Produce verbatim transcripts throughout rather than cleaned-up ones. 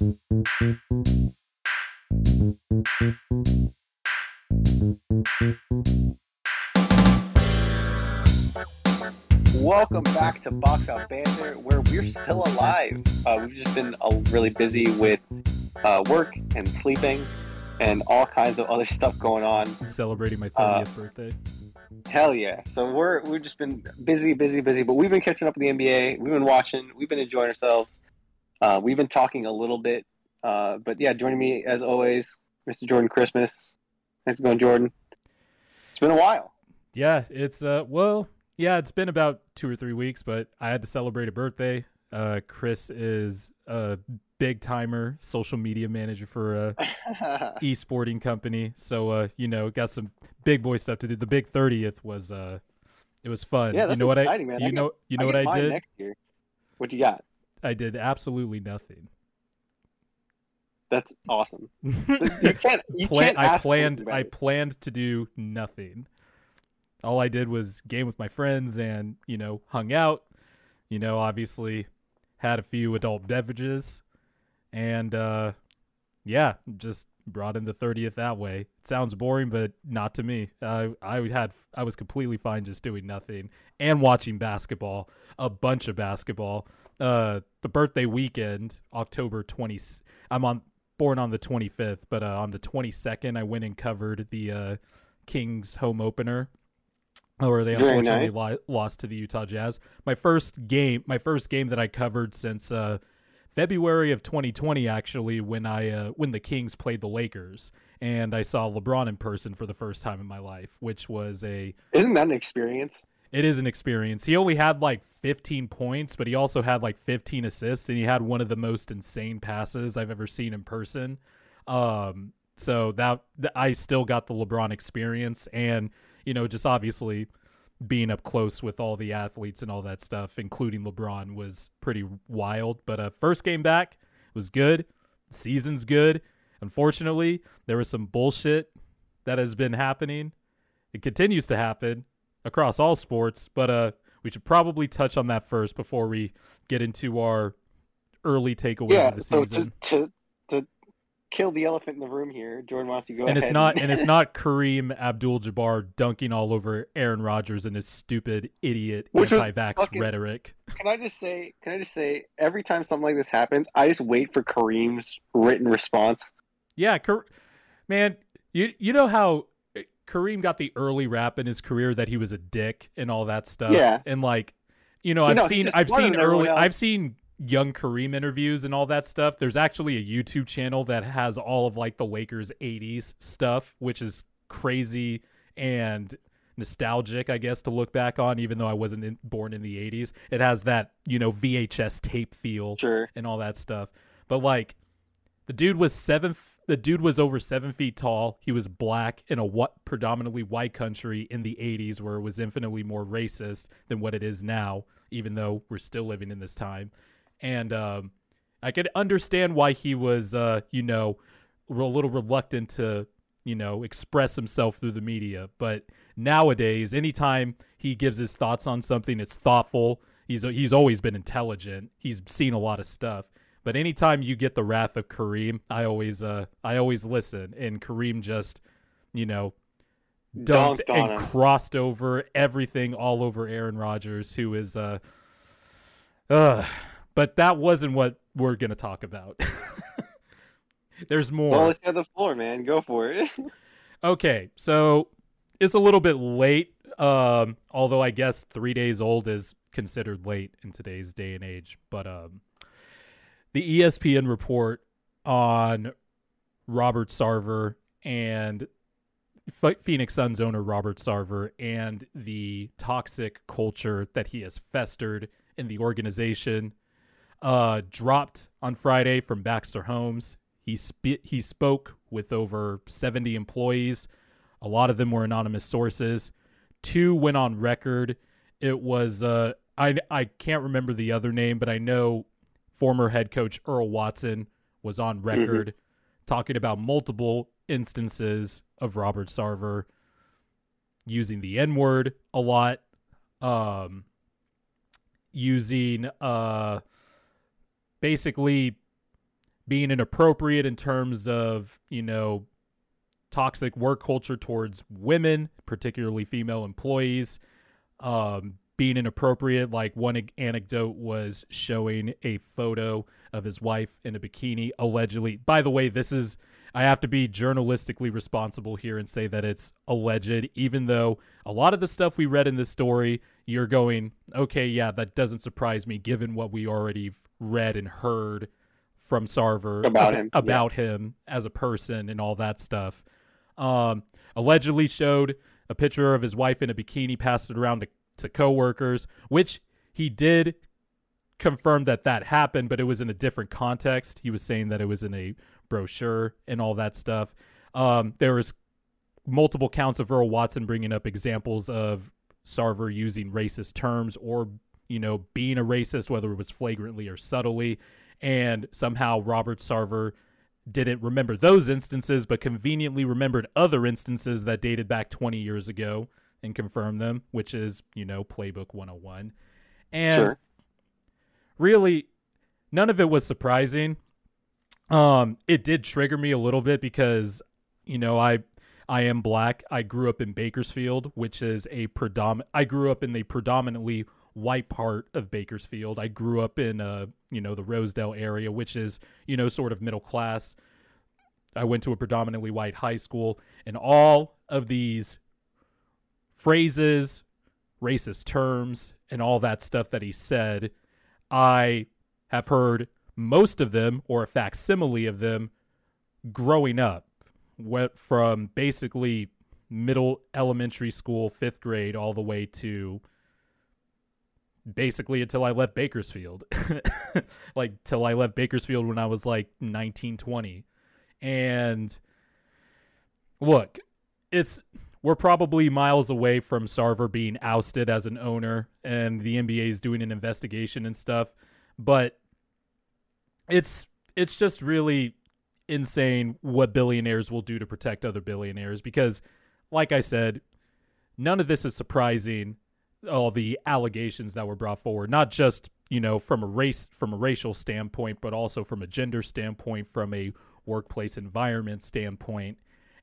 Welcome back to Box Out Banter, where we're still alive. Uh, we've just been uh, really busy with uh, work and sleeping and all kinds of other stuff going on. Celebrating my thirtieth uh, birthday. Hell yeah. So we're, we've just been busy, busy, busy. But we've been catching up with the N B A. We've been watching. We've been enjoying ourselves. Uh, we've been talking a little bit. Uh, but yeah, joining me as always, Mister Jordan Christmas. Thanks for going, Jordan. It's been a while. Yeah, it's, uh, well, yeah, it's been about two or three weeks, but I had to celebrate a birthday. Uh, Chris is a big timer social media manager for a e-sporting company. So, uh, you know, got some big boy stuff to do. The big thirtieth was, uh, it was fun. Yeah, that's you know exciting, what I, man. You I know, get, you know I what I did next year. What you got? I did absolutely nothing. That's awesome. you can't, you Plan- can't I planned, I planned to do nothing. All I did was game with my friends and, you know, hung out, you know, obviously had a few adult beverages and, uh, yeah, just brought in the thirtieth that way. It sounds boring, but not to me. Uh, I had, I was completely fine just doing nothing and watching basketball, a bunch of basketball. Uh, the birthday weekend, October twentieth, I'm on born on the twenty-fifth, but, uh, on the twenty-second, I went and covered the, uh, Kings home opener. Or they Very unfortunately nice. li- lost to the Utah Jazz. My first game, my first game that I covered since uh, February of twenty twenty, actually, when I uh, when the Kings played the Lakers, and I saw LeBron in person for the first time in my life, which was a isn't that an experience? It is an experience. He only had like fifteen points, but he also had like fifteen assists, and he had one of the most insane passes I've ever seen in person. Um, so that I still got the LeBron experience and. You know, just obviously being up close with all the athletes and all that stuff, including LeBron, was pretty wild. But uh, first game back was good. Season's good. Unfortunately, there was some bullshit that has been happening. It continues to happen across all sports. But uh, we should probably touch on that first before we get into our early takeaways yeah, of the season. So to, to, to... kill the elephant in the room here. Jordan, why don't you go ahead? And it's not and it's not Kareem Abdul-Jabbar dunking all over Aaron Rodgers and his stupid idiot Which anti-vax fucking, rhetoric. Can I just say can I just say every time something like this happens, I just wait for Kareem's written response. Yeah, Kar- man, you you know how Kareem got the early rap in his career that he was a dick and all that stuff. Yeah. And like, you know, I've you know, seen I've seen early I've seen young Kareem interviews and all that stuff. There's actually a YouTube channel that has all of like the Lakers eighties stuff, which is crazy and nostalgic, I guess, to look back on, even though I wasn't in, born in the eighties. It has that, you know, V H S tape feel sure. and all that stuff. But like the dude was seven, the dude was over seven feet tall. He was black in a what predominantly white country in the eighties where it was infinitely more racist than what it is now, even though we're still living in this time. And um, I could understand why he was, uh, you know, a little reluctant to, you know, express himself through the media. But nowadays, anytime he gives his thoughts on something, it's thoughtful. He's he's always been intelligent. He's seen a lot of stuff. But anytime you get the wrath of Kareem, I always uh, I always listen. And Kareem just, you know, dunked, dunked and him. crossed over everything all over Aaron Rodgers, who is uh, uh But that wasn't what we're going to talk about. There's more. Well, it's on the floor, man. Go for it. Okay, so it's a little bit late, um, although I guess three days old is considered late in today's day and age. But um, the E S P N report on Robert Sarver and Phoenix Suns owner Robert Sarver and the toxic culture that he has festered in the organization Uh, dropped on Friday from Baxter Holmes. He sp- he spoke with over seventy employees. A lot of them were anonymous sources. Two went on record. It was, uh, I, I can't remember the other name, but I know former head coach Earl Watson was on record mm-hmm. talking about multiple instances of Robert Sarver using the N-word a lot, um, using... Uh, basically being inappropriate in terms of, you know, toxic work culture towards women, particularly female employees, um, being inappropriate. Like one anecdote was showing a photo of his wife in a bikini, allegedly. By the way, this is, I have to be journalistically responsible here and say that it's alleged, even though a lot of the stuff we read in this story, you're going, okay, yeah, that doesn't surprise me given what we already read and heard from Sarver about him, about yeah. him as a person and all that stuff. Um, allegedly showed a picture of his wife in a bikini, passed it around to, to coworkers, which he did confirm that that happened, but it was in a different context. He was saying that it was in a brochure and all that stuff. Um, there was multiple counts of Earl Watson bringing up examples of Sarver using racist terms or, you know, being a racist, whether it was flagrantly or subtly. And somehow Robert Sarver didn't remember those instances, but conveniently remembered other instances that dated back twenty years ago and confirmed them, which is, you know, playbook one oh one. And sure. really, none of it was surprising. Um, it did trigger me a little bit because, you know, I I am black. I grew up in Bakersfield, which is a predominant. I grew up in the predominantly white part of Bakersfield. I grew up in, uh, you know, the Rosedale area, which is, you know, sort of middle class. I went to a predominantly white high school, and all of these phrases, racist terms, and all that stuff that he said, I have heard most of them, or a facsimile of them, growing up, went from basically middle elementary school, fifth grade, all the way to basically until I left Bakersfield, like till I left Bakersfield when I was like nineteen, twenty. And look, it's, we're probably miles away from Sarver being ousted as an owner, and the N B A is doing an investigation and stuff, but it's, it's just really insane what billionaires will do to protect other billionaires. Because like I said, none of this is surprising. All the allegations that were brought forward, not just, you know, from a race, from a racial standpoint, but also from a gender standpoint, from a workplace environment standpoint.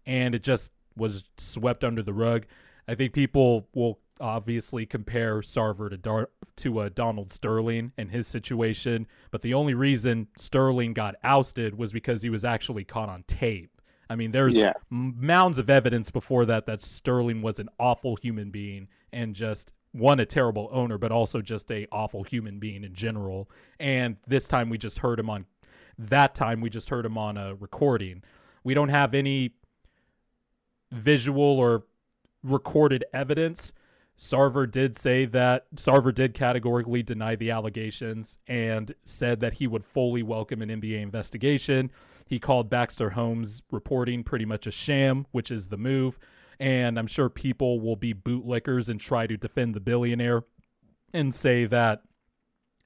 And it just was swept under the rug. I think people will obviously compare Sarver to Dar- to uh, Donald Sterling and his situation. But the only reason Sterling got ousted was because he was actually caught on tape. I mean, there's yeah. mounds of evidence before that, that Sterling was an awful human being and just one, a terrible owner, but also just a awful human being in general. And this time we just heard him on that time. We just heard him on a recording. We don't have any visual or recorded evidence. Sarver did say that Sarver did categorically deny the allegations and said that he would fully welcome an N B A investigation. He called Baxter Holmes reporting pretty much a sham, which is the move. And I'm sure people will be bootlickers and try to defend the billionaire and say that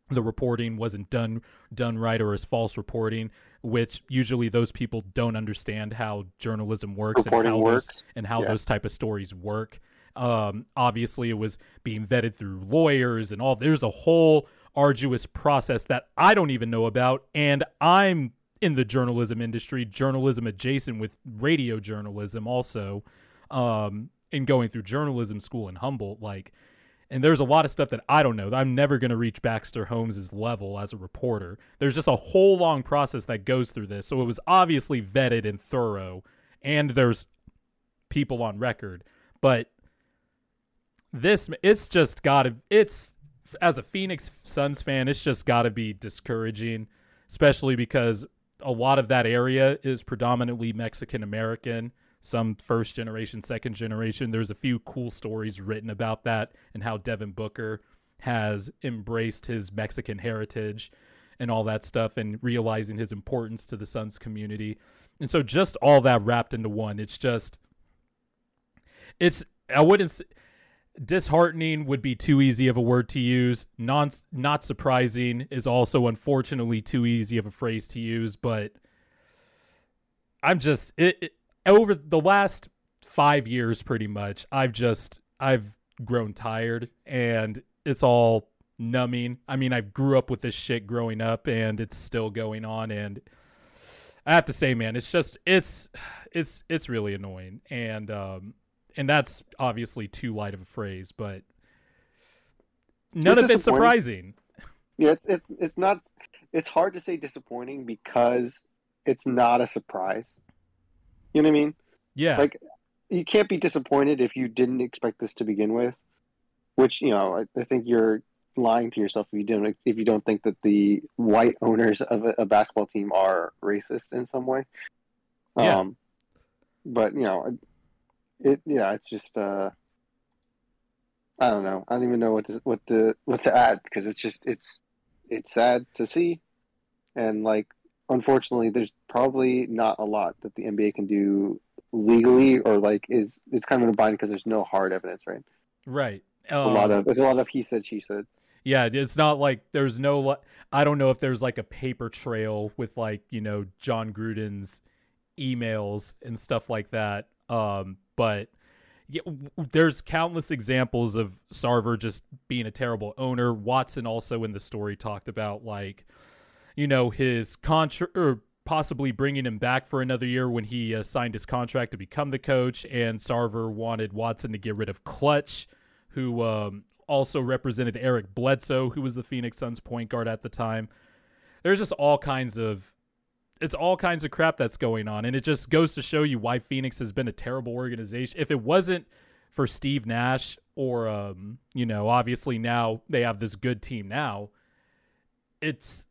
the reporting wasn't done done right or is false reporting, which usually those people don't understand how journalism works reporting and how works. Those, and how yeah. those type of stories work. Um, obviously, it was being vetted through lawyers and all. There's a whole arduous process that I don't even know about, and I'm in the journalism industry, journalism adjacent with radio journalism also. Um, and going through journalism school in Humboldt, like, and there's a lot of stuff that I don't know. I'm never going to reach Baxter Holmes's level as a reporter. There's just a whole long process that goes through this. So it was obviously vetted and thorough, and there's people on record, but this, it's just gotta, it's, as a Phoenix Suns fan, it's just gotta be discouraging, especially because a lot of that area is predominantly Mexican American. Some first generation, second generation. There's a few cool stories written about that and how Devin Booker has embraced his Mexican heritage and all that stuff and realizing his importance to the Suns community. And so just all that wrapped into one, it's just, it's, I wouldn't, disheartening would be too easy of a word to use. Non, not surprising is also unfortunately too easy of a phrase to use, but I'm just, it, it over the last five years, pretty much, I've just, I've grown tired and it's all numbing. I mean, I grew up with this shit growing up and it's still going on. And I have to say, man, it's just it's it's it's really annoying, and um, and that's obviously too light of a phrase, but none it's of it's surprising. Yeah, it's it's it's not. It's hard to say disappointing because it's not a surprise. You know what I mean? Yeah. Like, you can't be disappointed if you didn't expect this to begin with, which, you know, I, I think you're lying to yourself if you don't if you don't think that the white owners of a, a basketball team are racist in some way. Yeah. Um, but you know, it yeah, it's just uh, I don't know. I don't even know what to what to what to add because it's just it's it's sad to see, and like unfortunately, there's probably not a lot that the N B A can do legally or like is it's kind of in a bind because there's no hard evidence, right? Right. Um, a lot of there's a lot of he said she said. Yeah, it's not like there's no. I don't know if there's like a paper trail with like you know John Gruden's emails and stuff like that. Um, but yeah, there's countless examples of Sarver just being a terrible owner. Watson also in the story talked about like you know his contract or possibly bringing him back for another year when he uh, signed his contract to become the coach, and Sarver wanted Watson to get rid of Clutch, who um, also represented Eric Bledsoe, who was the Phoenix Suns point guard at the time. There's just all kinds of, it's all kinds of crap that's going on. And it just goes to show you why Phoenix has been a terrible organization. If it wasn't for Steve Nash or, um, you know, obviously now they have this good team now, it's,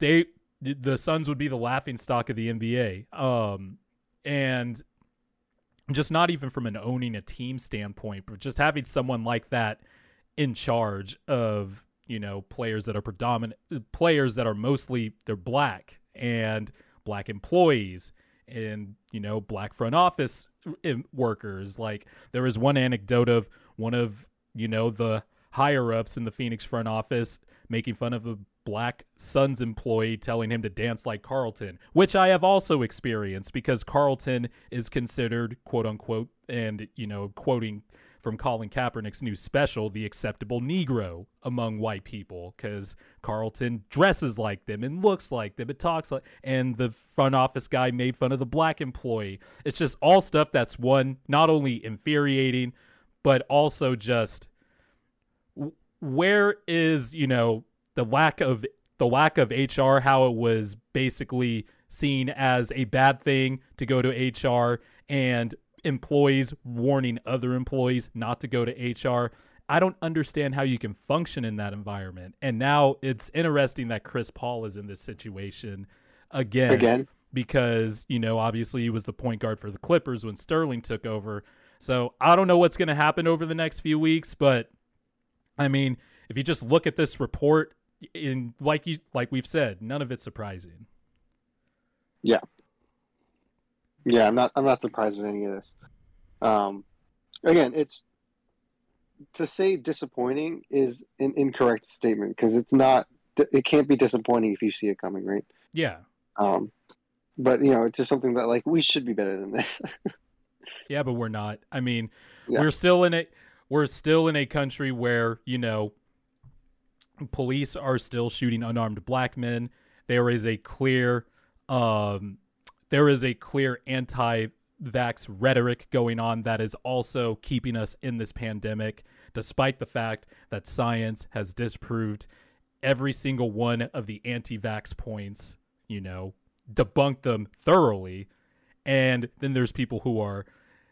they, the Suns would be the laughingstock of the N B A. Um, and just not even from an owning a team standpoint, but just having someone like that in charge of, you know, players that are predominant players that are mostly they're black and black employees and, you know, black front office workers. Like there was one anecdote of one of, you know, the higher ups in the Phoenix front office making fun of a black Suns employee telling him to dance like Carlton, which I have also experienced because Carlton is considered, quote unquote, and, you know, quoting from Colin Kaepernick's new special, the acceptable Negro among white people because Carlton dresses like them and looks like them. It talks like, and the front office guy made fun of the black employee. It's just all stuff that's one, not only infuriating, but also just where is, you know, the lack of the lack of H R, how it was basically seen as a bad thing to go to H R and employees warning other employees not to go to H R. I don't understand how you can function in that environment. And now it's interesting that Chris Paul is in this situation again, again. because, you know, obviously he was the point guard for the Clippers when Sterling took over. So I don't know what's going to happen over the next few weeks, but I mean, if you just look at this report, in like you like we've said, none of it's surprising. Yeah, yeah, I'm not I'm not surprised with any of this. Um, again, it's to say disappointing is an incorrect statement because it's not. It can't be disappointing if you see it coming, right? Yeah. Um, but you know, it's just something that like we should be better than this. Yeah, but we're not. I mean, yeah. we're still in it. We're still in a country where you know. Police are still shooting unarmed black men. There is a clear, um, there is a clear anti-vax rhetoric going on that is also keeping us in this pandemic, despite the fact that science has disproved every single one of the anti-vax points, you know, debunked them thoroughly. And then there's people who are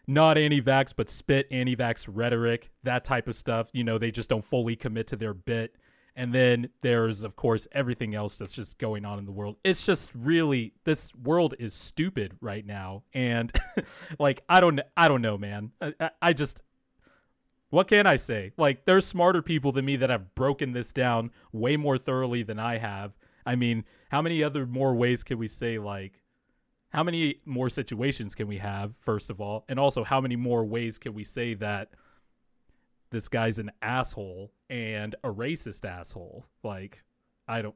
not anti-vax, but spit anti-vax rhetoric, that type of stuff. You know, they just don't fully commit to their bit. And then there's, of course, everything else that's just going on in the world. It's just really, this world is stupid right now. And like, I don't, I don't know, man. I, I just, what can I say? Like, there's smarter people than me that have broken this down way more thoroughly than I have. I mean, how many other more ways can we say, like, how many more situations can we have, first of all? And also, how many more ways can we say that this guy's an asshole and a racist asshole? Like, I don't.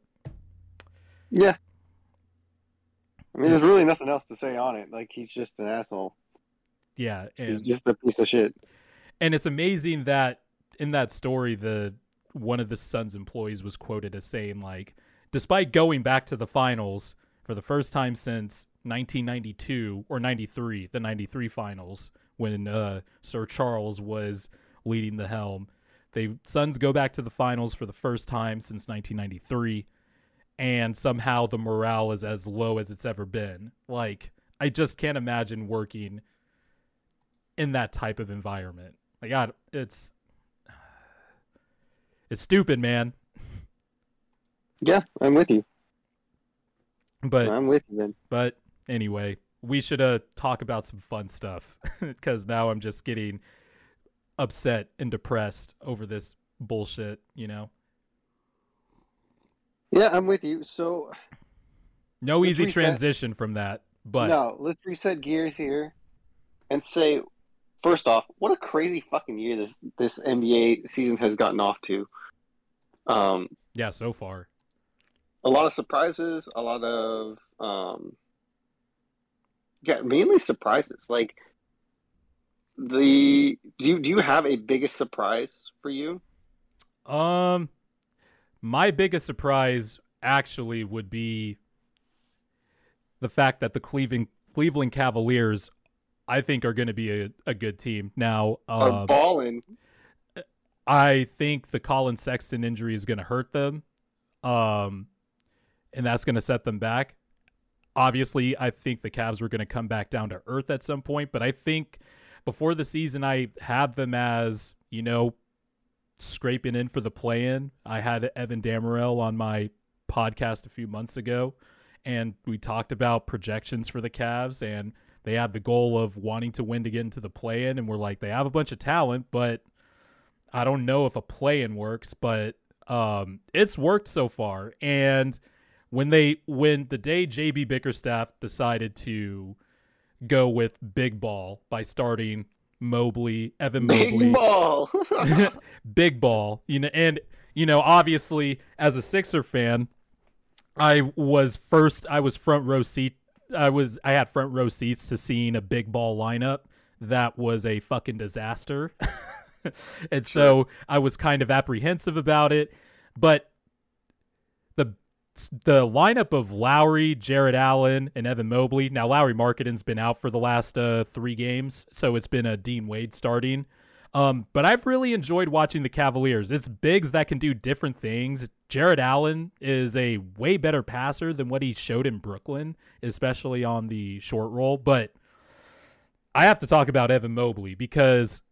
Yeah. I mean, there's really nothing else to say on it. Like, he's just an asshole. Yeah. And he's just a piece of shit. And it's amazing that in that story, the one of the Suns employees was quoted as saying, like, despite going back to the finals for the first time since nineteen ninety-two or ninety-three, the ninety-three finals, when uh, Sir Charles was leading the helm. The Suns go back to the finals for the first time since nineteen ninety-three, and somehow the morale is as low as it's ever been. Like, I just can't imagine working in that type of environment. Like, God, it's it's stupid, man. Yeah, I'm with you. But I'm with you, man. But anyway, we should uh, talk about some fun stuff, because now I'm just getting upset and depressed over this bullshit, you know? Yeah, I'm with you. So, no easy reset. transition from that, but no, let's reset gears here and say, first off, what a crazy fucking year this this N B A season has gotten off to. Um, yeah, so far, a lot of surprises, a lot of um, yeah, mainly surprises. Like, the do you, do you have a biggest surprise for you? Um. My biggest surprise actually would be the fact that the Cleveland Cleveland Cavaliers, I think, are going to be a, a good team. Now, um, are balling. I think the Colin Sexton injury is going to hurt them, um, and that's going to set them back. Obviously, I think the Cavs were going to come back down to earth at some point, but I think before the season, I have them as, you know, scraping in for the play-in. I had Evan Damerel on my podcast a few months ago, and we talked about projections for the Cavs, and they have the goal of wanting to win to get into the play-in, and we're like, they have a bunch of talent, but I don't know if a play-in works, but um, it's worked so far. And when they, when the day J B Bickerstaff decided to go with big ball by starting Mobley, Evan Mobley. Big ball. Big ball. You know, and you know, obviously as a Sixer fan, I was first I was front row seat I was I had front row seats to seeing a big ball lineup that was a fucking disaster. And sure. So I was kind of apprehensive about it. But the the lineup of Lowry, Jared Allen, and Evan Mobley. Now, Lowry Markkinen's been out for the last uh, three games, so it's been a Dean Wade starting. Um, but I've really enjoyed watching the Cavaliers. It's bigs that can do different things. Jared Allen is a way better passer than what he showed in Brooklyn, especially on the short roll. But I have to talk about Evan Mobley because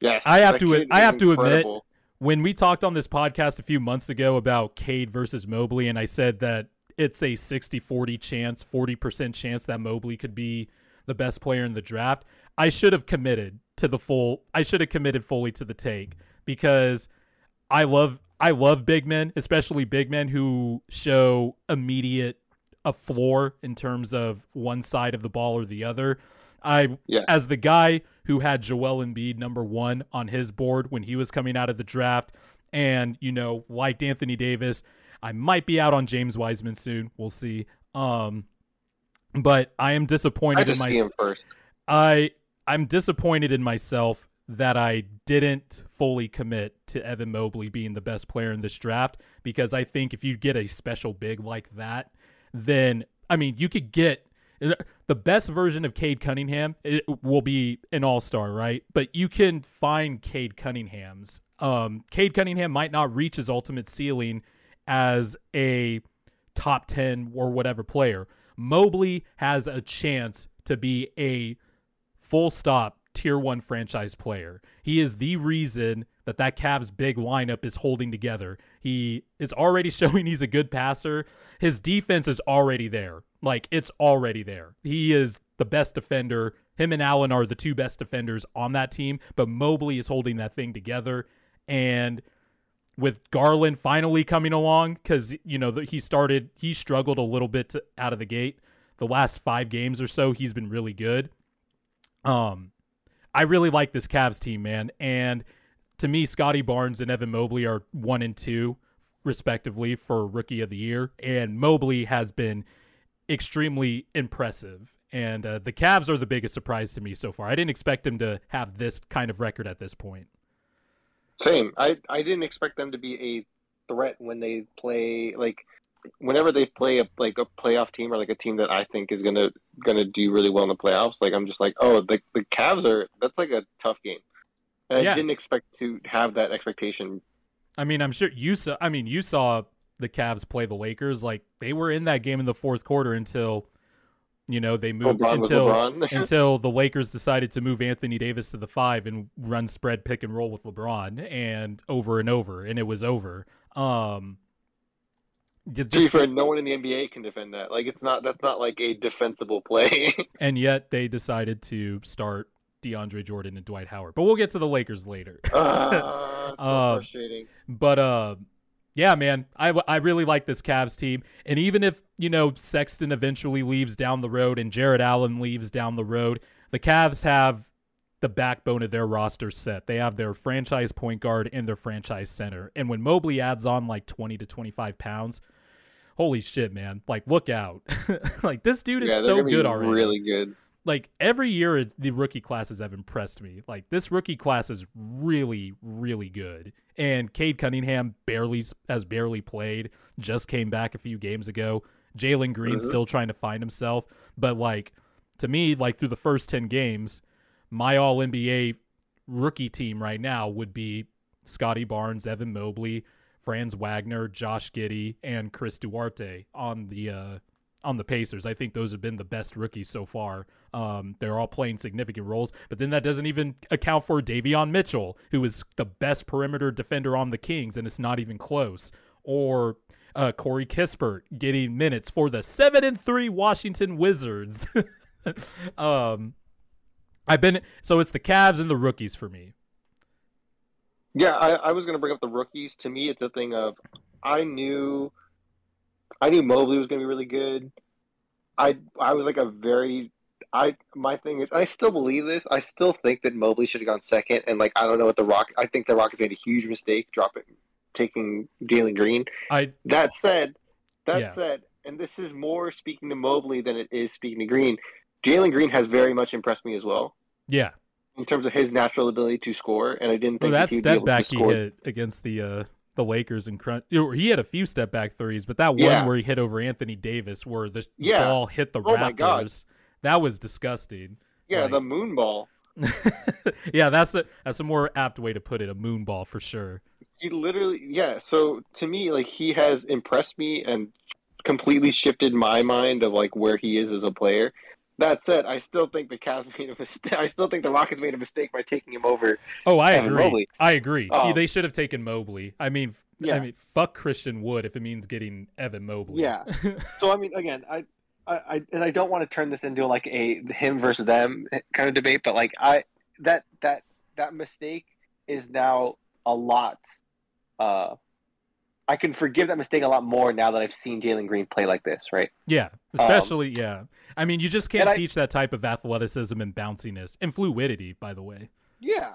yes, I have to. I have incredible. to admit. When we talked on this podcast a few months ago about Cade versus Mobley, and I said that it's a sixty forty chance, forty percent chance that Mobley could be the best player in the draft, I should have committed to the full I should have committed fully to the take, because I love I love big men, especially big men who show immediate a floor in terms of one side of the ball or the other. I, yeah. As the guy who had Joel Embiid number one on his board when he was coming out of the draft, and, you know, liked Anthony Davis, I might be out on James Wiseman soon. We'll see. Um, but I am disappointed I in myself. I I'm disappointed in myself that I didn't fully commit to Evan Mobley being the best player in this draft, because I think if you get a special big like that, then, I mean, you could get. The best version of Cade Cunningham it will be an all-star, right? But you can find Cade Cunningham's. Um, Cade Cunningham might not reach his ultimate ceiling as a top ten or whatever player. Mobley has a chance to be a full-stop tier one franchise player. He is the reason that that Cavs big lineup is holding together. He is already showing he's a good passer. His defense is already there. Like, it's already there. He is the best defender. Him and Allen are the two best defenders on that team, but Mobley is holding that thing together. And with Garland finally coming along, because, you know, he started, he struggled a little bit to, out of the gate. The last five games or so, he's been really good. Um, I really like this Cavs team, man. And to me, Scotty Barnes and Evan Mobley are one and two, respectively, for Rookie of the Year. And Mobley has been extremely impressive, and uh, the Cavs are the biggest surprise to me so far. I didn't expect them to have this kind of record at this point. Same. I, I didn't expect them to be a threat when they play. Like, whenever they play a like a playoff team or like a team that I think is gonna gonna do really well in the playoffs, like I'm just like, oh, the the Cavs are that's like a tough game, and yeah. I didn't expect to have that expectation. I mean, I'm sure you saw. I mean, you saw the Cavs play the Lakers. Like they were in that game in the fourth quarter until, you know, they moved LeBron until until the Lakers decided to move Anthony Davis to the five and run spread pick and roll with LeBron and over and over, and it was over. Um, just, Dude, for no one in the N B A can defend that. Like it's not that's not like a defensible play. And yet they decided to start DeAndre Jordan and Dwight Howard. But we'll get to the Lakers later. Uh, so uh, frustrating. But uh, yeah, man, I, I really like this Cavs team. And even if, you know, Sexton eventually leaves down the road and Jared Allen leaves down the road, the Cavs have the backbone of their roster set. They have their franchise point guard and their franchise center. And when Mobley adds on like twenty to twenty-five pounds, holy shit, man. Like, look out. Like, this dude is yeah, so good already. Really good. Like, every year the rookie classes have impressed me. Like, this rookie class is really, really good. And Cade Cunningham barely has barely played, just came back a few games ago. Jalen Green mm-hmm. still trying to find himself. But, like, to me, like, through the first ten games, my all-N B A rookie team right now would be Scotty Barnes, Evan Mobley, Franz Wagner, Josh Giddey, and Chris Duarte on the uh, on the Pacers. I think those have been the best rookies so far. Um, they're all playing significant roles, but then that doesn't even account for Davion Mitchell, who is the best perimeter defender on the Kings, and it's not even close. Or uh, Corey Kispert getting minutes for the seven and three Washington Wizards. um, I've been so it's the Cavs and the rookies for me. Yeah, I, I was going to bring up the rookies. To me, it's a thing of I knew. I knew Mobley was going to be really good. I I was like a very I my thing is I still believe this. I still think that Mobley should have gone second, and like I don't know what the Rock. I think the Rockets made a huge mistake dropping taking Jalen Green. I that said, that yeah. said, and this is more speaking to Mobley than it is speaking to Green. Jalen Green has very much impressed me as well. Yeah, in terms of his natural ability to score, and I didn't think well, that, that he'd step be able back to score. He hit against the. Uh... The Lakers and crunch. He had a few step back threes, but that one yeah. where he hit over Anthony Davis, where the yeah. ball hit the oh rafters, that was disgusting. Yeah, like, the moon ball. yeah, that's a that's a more apt way to put it. A moon ball for sure. He literally, yeah. So to me, like he has impressed me and completely shifted my mind of like where he is as a player. That said, I still think the Cavs made a mistake. I still think the Rockets made a mistake by taking him over. Oh, I Evan agree. Mobley. I agree. Um, they should have taken Mobley. I mean, yeah. I mean, fuck Christian Wood if it means getting Evan Mobley. Yeah. So I mean, again, I, I, I, and I don't want to turn this into like a him versus them kind of debate, but like I, that that that mistake is now a lot. Uh, I can forgive that mistake a lot more now that I've seen Jalen Green play like this, right? Yeah, especially, um, yeah. I mean, you just can't teach I, that type of athleticism and bounciness and fluidity, by the way. Yeah.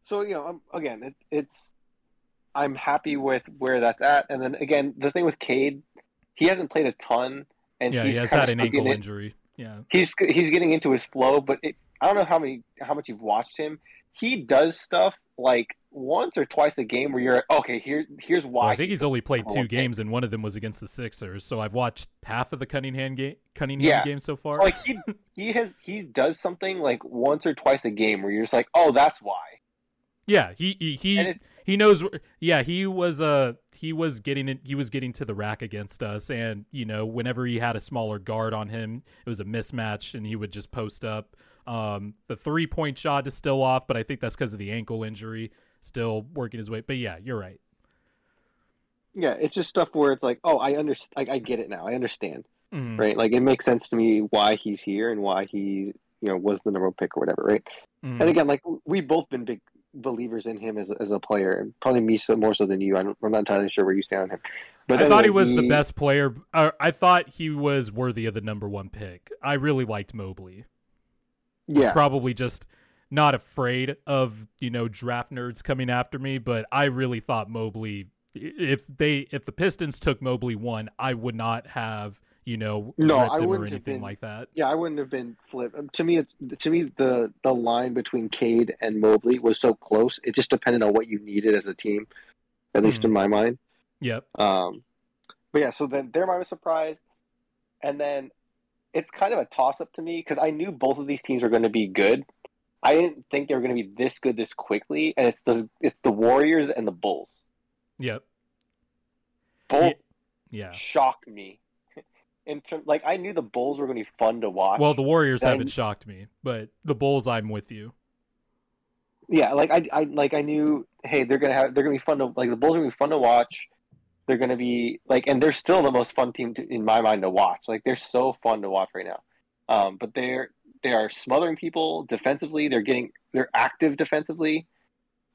So, you know, I'm, again, it, it's – I'm happy with where that's at. And then, again, the thing with Cade, he hasn't played a ton. And yeah, he's he has had an ankle in injury. Yeah. He's he's getting into his flow, but it, I don't know how many how much you've watched him. He does stuff like once or twice a game where you're okay. Here, here's why. Well, I think he's only played two games, and one of them was against the Sixers. So I've watched half of the Cunningham game, Cunningham yeah. game so far. So like he, he has, he does something like once or twice a game where you're just like, oh, that's why. Yeah, he he he, it, he knows. Yeah, he was uh he was getting in, he was getting to the rack against us, and you know whenever he had a smaller guard on him, it was a mismatch, and he would just post up. Um, the three point shot is still off, but I think that's because of the ankle injury, still working his way. But yeah, you're right. Yeah, it's just stuff where it's like, oh, I understand. Like, I get it now. I understand, mm. right? Like, it makes sense to me why he's here and why he, you know, was the number one pick or whatever, right? Mm. And again, like we've both been big believers in him as as a player, and probably me so more so than you. I don't, I'm not entirely sure where you stand on him. But I anyway, thought he was he... the best player. I, I thought he was worthy of the number one pick. I really liked Mobley. Yeah. Probably just not afraid of, you know, draft nerds coming after me, but I really thought Mobley, if they if the Pistons took Mobley one, I would not have, you know, no, I wouldn't or anything have been, like that. Yeah, I wouldn't have been flipped. Um, to me it's to me the the line between Cade and Mobley was so close. It just depended on what you needed as a team, at least mm-hmm. in my mind. Yep. Um But yeah, so then they're my surprise. And then it's kind of a toss-up to me because I knew both of these teams were going to be good. I didn't think they were going to be this good this quickly, and it's the it's the Warriors and the Bulls. Yep. Both yeah. shocked me. In term, like, I knew the Bulls were going to be fun to watch. Well, the Warriors haven't I, shocked me, but the Bulls, I'm with you. Yeah, like I, I like I knew. Hey, they're gonna have. They're gonna be fun to like. The Bulls are gonna be fun to watch. They're gonna be like, and they're still the most fun team to, in my mind to watch. Like they're so fun to watch right now. Um, but they're they are smothering people defensively. They're getting they're active defensively.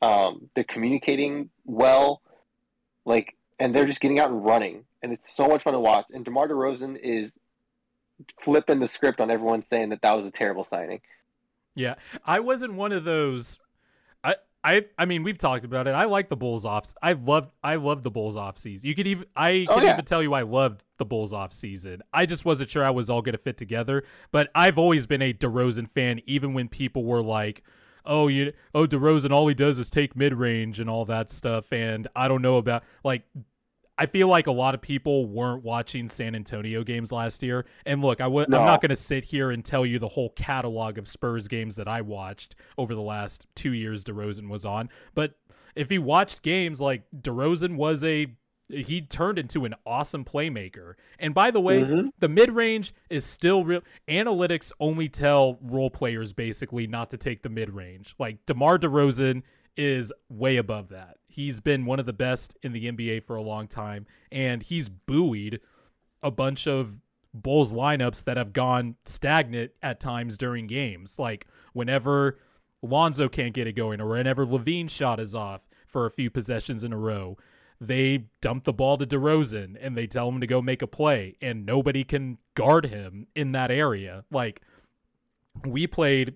Um, they're communicating well. Like and they're just getting out and running, and it's so much fun to watch. And DeMar DeRozan is flipping the script on everyone saying that that was a terrible signing. Yeah, I wasn't one of those. I I mean we've talked about it. I like the Bulls off. I loved I loved the Bulls off season. You could even I oh, could yeah. even tell you I loved the Bulls off season. I just wasn't sure I was all gonna fit together. But I've always been a DeRozan fan, even when people were like, "Oh, you oh DeRozan, all he does is take mid range and all that stuff." And I don't know about like I feel like a lot of people weren't watching San Antonio games last year. And look, I w- no. I'm not going to sit here and tell you the whole catalog of Spurs games that I watched over the last two years DeRozan was on. But if he watched games, like DeRozan was a – he turned into an awesome playmaker. And by the way, mm-hmm. the mid-range is still real. Analytics only tell role players basically not to take the mid-range. Like DeMar DeRozan – is way above that. He's been one of the best in the N B A for a long time, and he's buoyed a bunch of Bulls lineups that have gone stagnant at times during games. Like whenever Lonzo can't get it going or whenever LaVine's shot is off for a few possessions in a row, they dump the ball to DeRozan and they tell him to go make a play, and nobody can guard him in that area. Like we played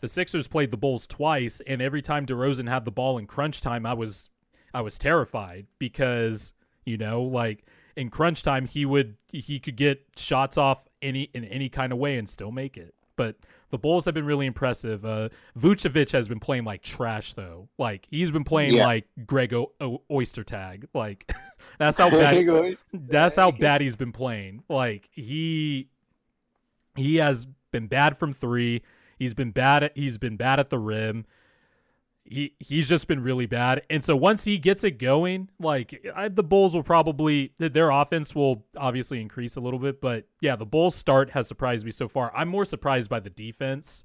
The Sixers played the Bulls twice, and every time DeRozan had the ball in crunch time, I was I was terrified because, you know, like in crunch time he would he could get shots off any in any kind of way and still make it. But the Bulls have been really impressive. Uh, Vucevic has been playing like trash though. Like he's been playing yeah. like Greg o- o- Oyster Tag. Like that's how bad that's how bad he's been playing. Like he he has been bad from three. He's been bad at he's been bad at the rim. He he's just been really bad. And so once he gets it going, like I, the Bulls will probably their offense will obviously increase a little bit, but yeah, the Bulls start has surprised me so far. I'm more surprised by the defense.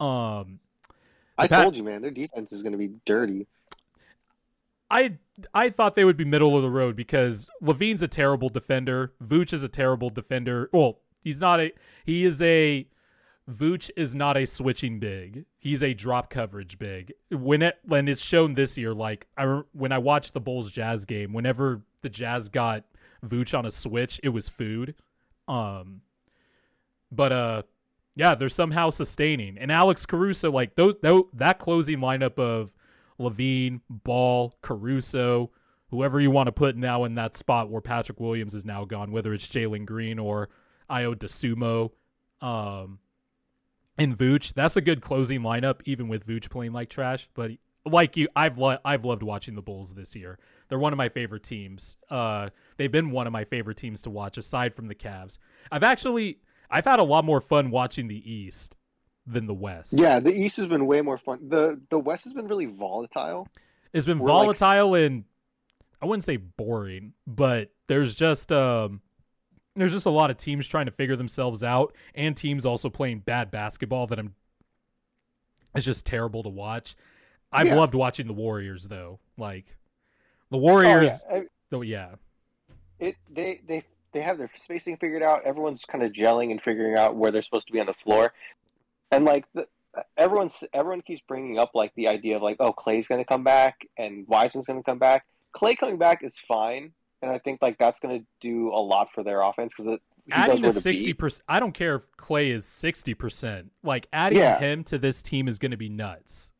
Um I Pat, told you, man, their defense is going to be dirty. I I thought they would be middle of the road because LaVine's a terrible defender, Vooch is a terrible defender. Well, he's not a he is a Vooch is not a switching big. He's a drop coverage big. When it when it's shown this year, like I when I watched the Bulls Jazz game, whenever the Jazz got Vooch on a switch, it was food. Um, but uh, yeah, they're somehow sustaining. And Alex Caruso, like those, those that closing lineup of LaVine, Ball, Caruso, whoever you want to put now in that spot where Patrick Williams is now gone, whether it's Jalen Green or Ayo DeSumo. Um, And Vooch, that's a good closing lineup, even with Vooch playing like trash. But like you, I've lo- I've loved watching the Bulls this year. They're one of my favorite teams. Uh, they've been one of my favorite teams to watch, aside from the Cavs. I've actually I've had a lot more fun watching the East than the West. Yeah, the East has been way more fun. the The West has been really volatile. It's been We're volatile like... and I wouldn't say boring, but there's just um. There's just a lot of teams trying to figure themselves out, and teams also playing bad basketball that I'm. It's just terrible to watch. I've yeah. loved watching the Warriors though. Like the Warriors, oh, yeah. Though, yeah. It they they they have their spacing figured out. Everyone's kind of gelling and figuring out where they're supposed to be on the floor, and like the, everyone's everyone keeps bringing up like the idea of like, oh, Klay's going to come back and Wiseman's going to come back. Klay coming back is fine. And I think like that's going to do a lot for their offense because adding a sixty percent. I don't care if Klay is sixty percent. Like adding yeah. him to this team is going to be nuts.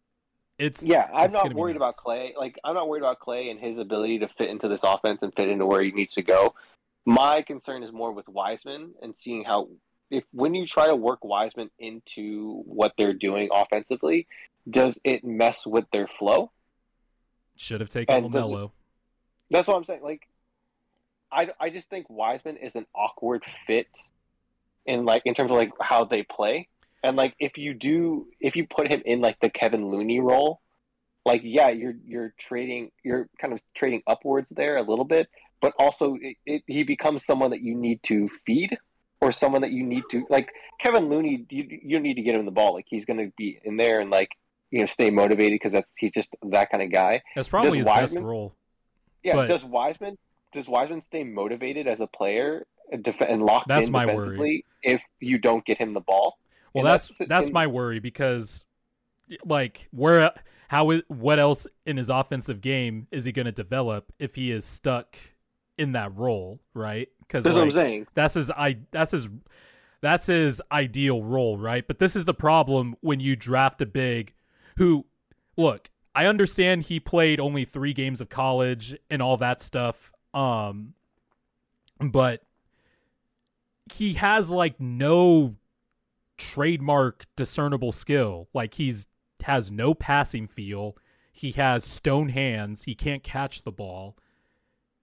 It's yeah. I'm it's not worried about Klay. Like I'm not worried about Klay and his ability to fit into this offense and fit into where he needs to go. My concern is more with Wiseman and seeing how if when you try to work Wiseman into what they're doing offensively, does it mess with their flow? Should have taken LaMelo. That's what I'm saying. Like. I, I just think Wiseman is an awkward fit in like in terms of like how they play. And like if you do if you put him in like the Kevin Looney role, like yeah, you're you're trading you're kind of trading upwards there a little bit, but also it, it, he becomes someone that you need to feed or someone that you need to like Kevin Looney. You you need to get him the ball. Like he's going to be in there and like you know stay motivated because that's he's just that kind of guy. That's probably does his Wiseman, best role. Yeah, but... does Wiseman does Wiseman stay motivated as a player and, def- and locked that's in my defensively worry. If you don't get him the ball? Well, and that's that's, that's and, my worry because, like, where, how, what else in his offensive game is he going to develop if he is stuck in that role, right? Because that's like, what I'm saying. That's his i that's his that's his ideal role, right? But this is the problem when you draft a big who, look, I understand he played only three games of college and all that stuff, um, but he has like no trademark discernible skill. Like he's has no passing feel. He has stone hands. He can't catch the ball.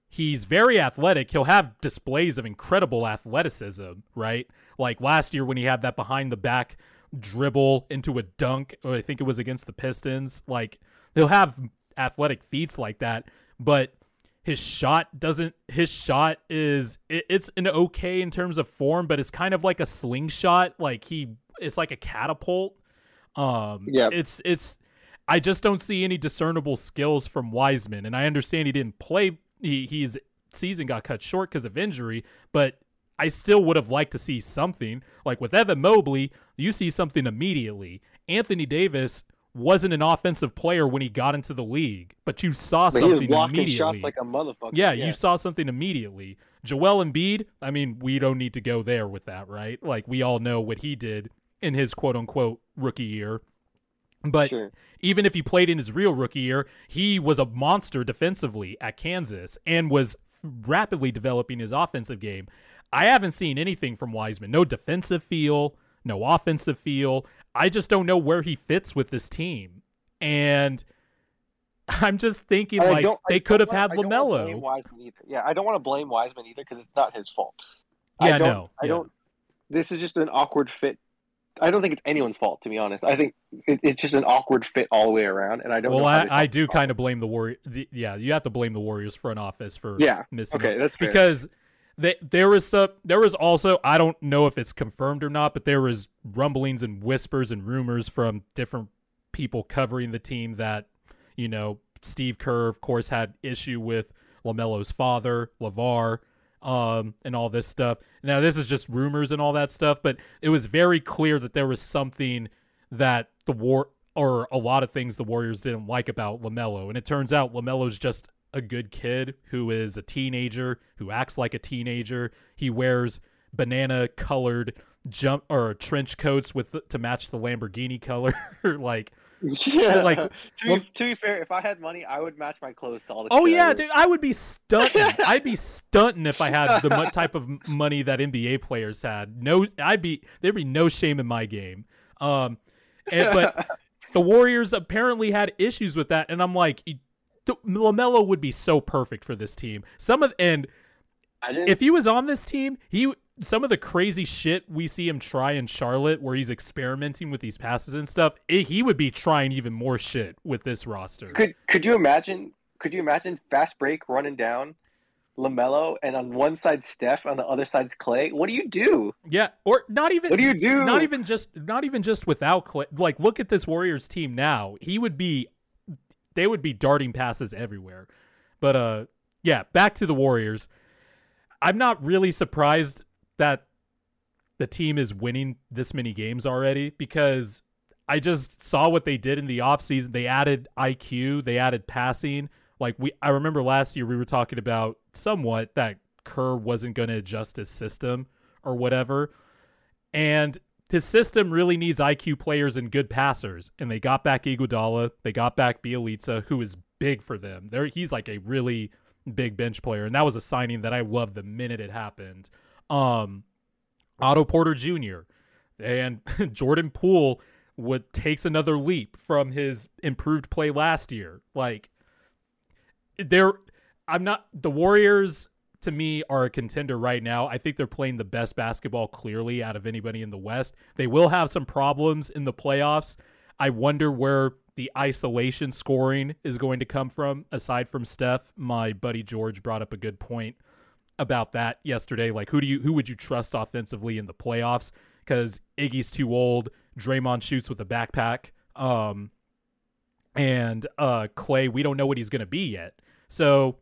He's very athletic. He'll have displays of incredible athleticism, right? Like last year when he had that behind the back dribble into a dunk, or I think it was against the Pistons. Like he'll have athletic feats like that, but his shot doesn't, his shot is, it, it's an okay in terms of form, but it's kind of like a slingshot. Like he, it's like a catapult. Um, yeah. It's, it's, I just don't see any discernible skills from Wiseman. And I understand he didn't play. He, his season got cut short because of injury, but I still would have liked to see something. Like with Evan Mobley, you see something immediately. Anthony Davis wasn't an offensive player when he got into the league, but you saw but something he was immediately. Shots like a motherfucker. Yeah, yeah, you saw something immediately. Joel Embiid, I mean, we don't need to go there with that, right? Like we all know what he did in his quote-unquote rookie year. But sure. Even if he played in his real rookie year, he was a monster defensively at Kansas and was rapidly developing his offensive game. I haven't seen anything from Wiseman. No defensive feel, no offensive feel. I just don't know where he fits with this team. And I'm just thinking, like, they could have had LaMelo. Yeah, I don't want to blame Wiseman either because it's not his fault. Yeah, I don't, no. I yeah. don't. This is just an awkward fit. I don't think it's anyone's fault, to be honest. I think it, it's just an awkward fit all the way around, and I don't. Well, know I, I do kind of blame the Warriors. Yeah, you have to blame the Warriors front office for yeah. missing. Okay, that's fair. Because they, there was some, there was also I don't know if it's confirmed or not, but there was rumblings and whispers and rumors from different people covering the team that you know Steve Kerr, of course, had issue with LaMelo's father, LaVar. Um, and all this stuff. Now, this is just rumors and all that stuff, but it was very clear that there was something that the war or a lot of things the Warriors didn't like about LaMelo. And it turns out LaMelo's just a good kid who is a teenager, who acts like a teenager. He wears banana colored jump or trench coats with to match the Lamborghini color. like, yeah. like to be, well, to be fair, if I had money, I would match my clothes to all the. Oh colors. Yeah, dude, I would be stunting. I'd be stunting if I had the type of money that N B A players had. No, I'd be there'd be no shame in my game. Um, and, but the Warriors apparently had issues with that, and I'm like, LaMelo would be so perfect for this team. Some of and if he was on this team, he. Some of the crazy shit we see him try in Charlotte where he's experimenting with these passes and stuff, it, he would be trying even more shit with this roster. Could could you imagine could you imagine fast break running down LaMelo and on one side Steph, on the other side's Clay? What do you do? Yeah, or not even What do you do? Not even just not even just without Clay. Like look at this Warriors team now. He would be they would be darting passes everywhere. But uh yeah, back to the Warriors. I'm not really surprised that the team is winning this many games already because I just saw what they did in the offseason. They added I Q, they added passing. Like we, I remember last year we were talking about somewhat that Kerr wasn't going to adjust his system or whatever. And his system really needs I Q players and good passers. And they got back Iguodala. They got back Bielitsa, who is big for them. They're, he's like a really big bench player. And that was a signing that I loved the minute it happened. Um, Otto Porter Junior and Jordan Poole would takes another leap from his improved play last year. Like, they're I'm not the Warriors to me, are a contender right now. I think they're playing the best basketball clearly out of anybody in the West. They will have some problems in the playoffs. I wonder where the isolation scoring is going to come from, aside from Steph. My buddy George brought up a good point about that yesterday. Like, who do you who would you trust offensively in the playoffs? Because Iggy's too old. Draymond shoots with a backpack. Um, and uh, Klay, we don't know what he's going to be yet. So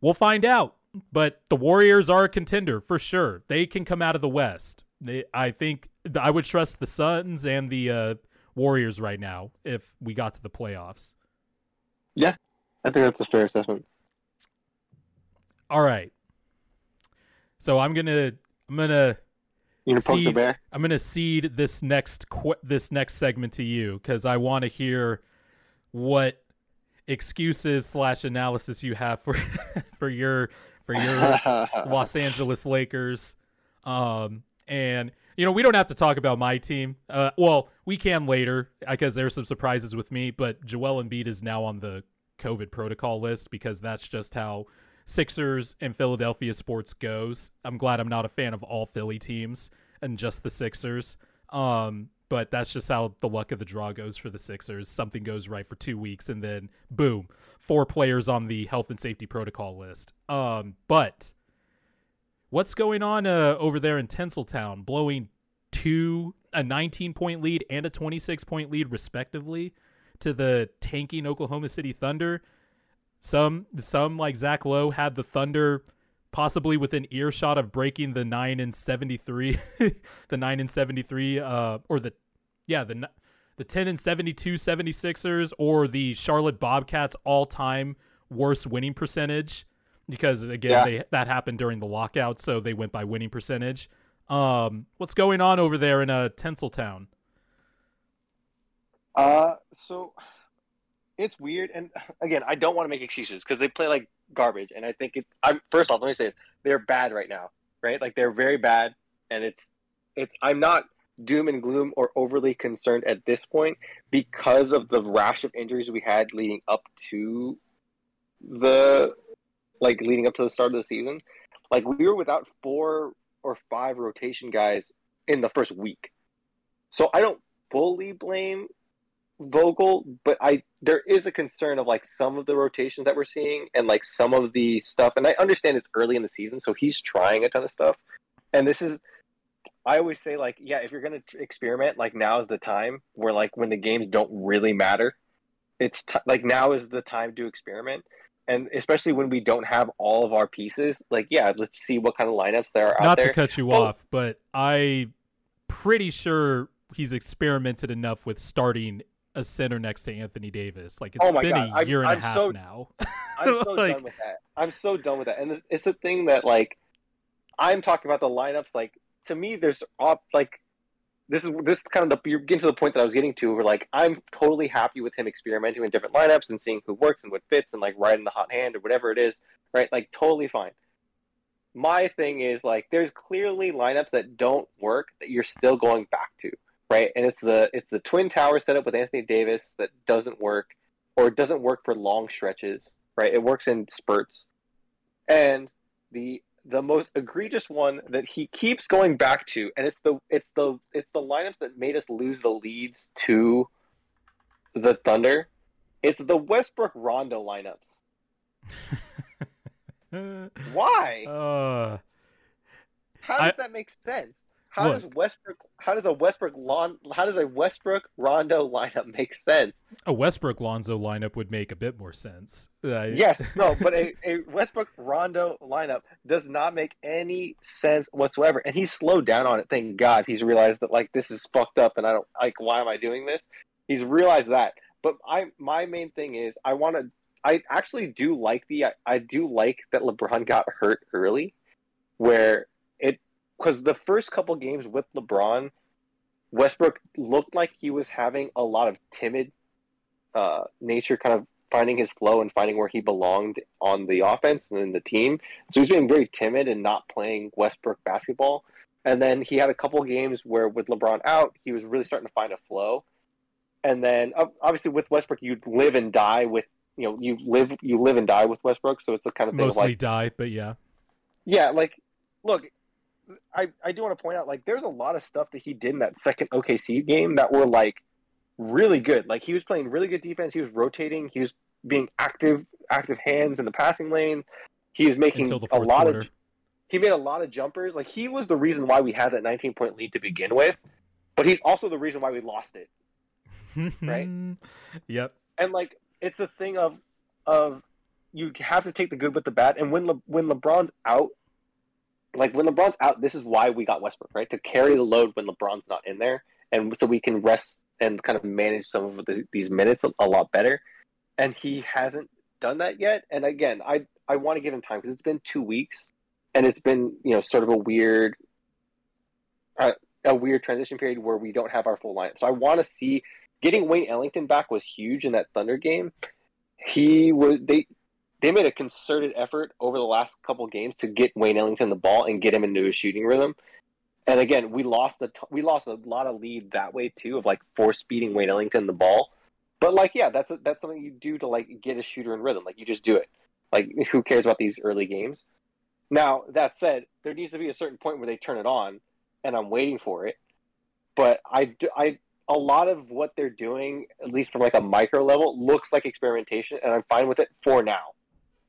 we'll find out. But the Warriors are a contender for sure. They can come out of the West. They, I think th- I would trust the Suns and the uh, Warriors right now if we got to the playoffs. Yeah, I think that's a fair assessment. All right. So I'm gonna I'm gonna you gonna poke the bear? I'm gonna cede this next qu- this next segment to you because I want to hear what excuses slash analysis you have for for your. for your Los Angeles Lakers. Um, and, you know, we don't have to talk about my team. Uh, well, we can later because there's some surprises with me, but Joel Embiid is now on the COVID protocol list because that's just how Sixers and Philadelphia sports goes. I'm glad I'm not a fan of all Philly teams and just the Sixers. Um, but that's just how the luck of the draw goes for the Sixers. Something goes right for two weeks, and then, boom, four players on the health and safety protocol list. Um, but what's going on uh, over there in Tinseltown, blowing two, a nineteen-point lead and a twenty-six-point lead, respectively, to the tanking Oklahoma City Thunder? Some, some like Zach Lowe, had the Thunder possibly within earshot of breaking the nine and seventy-three, the nine and seventy-three, uh, or the, yeah, the the ten and seventy-two 76ers, or the Charlotte Bobcats' all-time worst winning percentage, because again, yeah. they that happened during the lockout, so they went by winning percentage. Um, what's going on over there in a uh, Tinseltown? Uh, so it's weird, and again, I don't want to make excuses because they play like garbage, and I think it I'm first off, let me say this, they're bad right now, right? Like, they're very bad, and it's it's I'm not doom and gloom or overly concerned at this point because of the rash of injuries we had leading up to the like leading up to the start of the season. Like, we were without four or five rotation guys in the first week, so I don't fully blame Vogel, but I there is a concern of like some of the rotations that we're seeing and like some of the stuff, and I understand it's early in the season, so he's trying a ton of stuff, and this is I always say, like, yeah, if you're gonna experiment, like, now is the time where, like, when the games don't really matter, it's t- like now is the time to experiment, and especially when we don't have all of our pieces, like, yeah, let's see what kind of lineups there are out there. Not to cut you oh. off, but I'm pretty sure he's experimented enough with starting a center next to Anthony Davis. Like, it's oh been God. a year I'm, and I'm a half so, now. I'm so like, done with that. I'm so done with that. And it's a thing that, like, I'm talking about the lineups. Like, to me, there's op, like this is this kind of the you're getting to the point that I was getting to where, like, I'm totally happy with him experimenting with different lineups and seeing who works and what fits and, like, riding the hot hand or whatever it is, right? Like, totally fine. My thing is, like, there's clearly lineups that don't work that you're still going back to. Right, and it's the it's the Twin Tower setup with Anthony Davis that doesn't work, or doesn't work for long stretches. Right, it works in spurts, and the the most egregious one that he keeps going back to, and it's the it's the it's the lineups that made us lose the leads to the Thunder. It's the Westbrook Rondo lineups. Why? Uh, How does I, that make sense? How Look, does Westbrook? How does a Westbrook Lon? How does a Westbrook Rondo lineup make sense? A Westbrook Lonzo lineup would make a bit more sense. I... Yes, no, but a, a Westbrook Rondo lineup does not make any sense whatsoever. And he's slowed down on it. Thank God, he's realized that, like, this is fucked up, and I don't like. Why am I doing this? He's realized that. But I, my main thing is, I want to. I actually do like the. I, I do like that LeBron got hurt early, where it. Because the first couple games with LeBron, Westbrook looked like he was having a lot of timid uh, nature, kind of finding his flow and finding where he belonged on the offense and in the team. So he's being very timid and not playing Westbrook basketball. And then he had a couple games where with LeBron out, he was really starting to find a flow. And then obviously with Westbrook, you live and die with, you know, you live, you live and die with Westbrook. So it's a kind of thing. Mostly of like, die, but yeah. yeah, like, look, I, I do want to point out, like, there's a lot of stuff that he did in that second O K C game that were, like, really good. Like, he was playing really good defense. He was rotating. He was being active, active hands in the passing lane. He was making a lot quarter. of – he made a lot of jumpers. Like, he was the reason why we had that nineteen-point lead to begin with, but he's also the reason why we lost it, right? Yep. And, like, it's a thing of of you have to take the good with the bad, and when Le, when LeBron's out, like, when LeBron's out, this is why we got Westbrook, right? To carry the load when LeBron's not in there, and so we can rest and kind of manage some of the, these minutes a, a lot better. And he hasn't done that yet. And again, I I want to give him time because it's been two weeks, and it's been, you know, sort of a weird uh, a weird transition period where we don't have our full lineup. So I want to see getting Wayne Ellington back was huge in that Thunder game. He was they they made a concerted effort over the last couple of games to get Wayne Ellington the ball and get him into a shooting rhythm. And again, we lost a t- we lost a lot of lead that way too, of like force feeding Wayne Ellington the ball. But, like, yeah, that's a, that's something you do to, like, get a shooter in rhythm. Like, you just do it. Like, who cares about these early games? Now, that said, there needs to be a certain point where they turn it on, and I'm waiting for it. But I, I, a lot of what they're doing, at least from, like, a micro level, looks like experimentation, and I'm fine with it for now.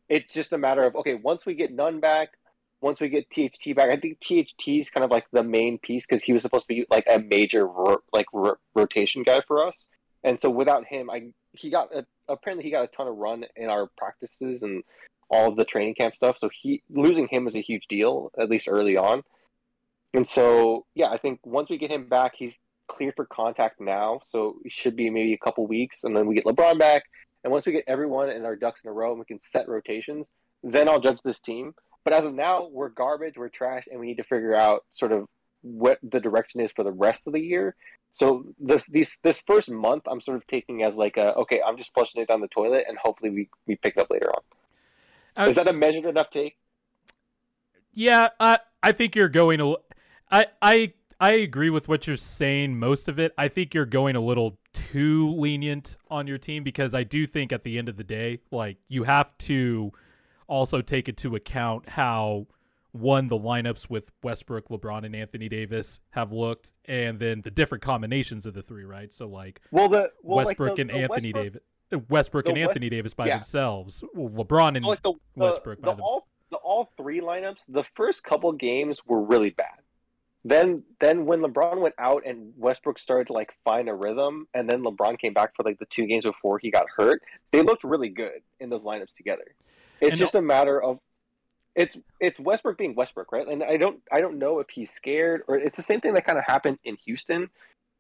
It's just a matter of, okay, once we get Nunn back, once we get T H T back, I think T H T is kind of, like, the main piece because he was supposed to be, like, a major, ro- like, ro- rotation guy for us. And so without him, I he got a, apparently he got a ton of run in our practices and all of the training camp stuff. So he losing him was a huge deal, at least early on. And so, yeah, I think once we get him back, he's clear for contact now. So it should be maybe a couple weeks, and then we get LeBron back. And once we get everyone and our ducks in a row and we can set rotations, then I'll judge this team. But as of now, we're garbage, we're trash, and we need to figure out sort of what the direction is for the rest of the year. So this these, this first month, I'm sort of taking as like a, okay, I'm just flushing it down the toilet, and hopefully we, we pick it up later on. I, is that a measured enough take? Yeah, I I think you're going to. I I I agree with what you're saying. Most of it, I think you're going a little too lenient on your team because I do think at the end of the day, like you have to also take into account how. One, the lineups with Westbrook, LeBron, and Anthony Davis have looked, and then the different combinations of the three, right? So, like, well, the well, Westbrook like the, and the Anthony Westbrook, Davis, Westbrook and West, Anthony Davis by yeah. themselves, well, LeBron and so like the, the, Westbrook by the themselves. All, the all three lineups, the first couple games were really bad. Then, then when LeBron went out and Westbrook started to like find a rhythm, and then LeBron came back for like the two games before he got hurt, they looked really good in those lineups together. It's and just the, a matter of. It's it's Westbrook being Westbrook, right? And I don't I don't know if he's scared or it's the same thing that kind of happened in Houston.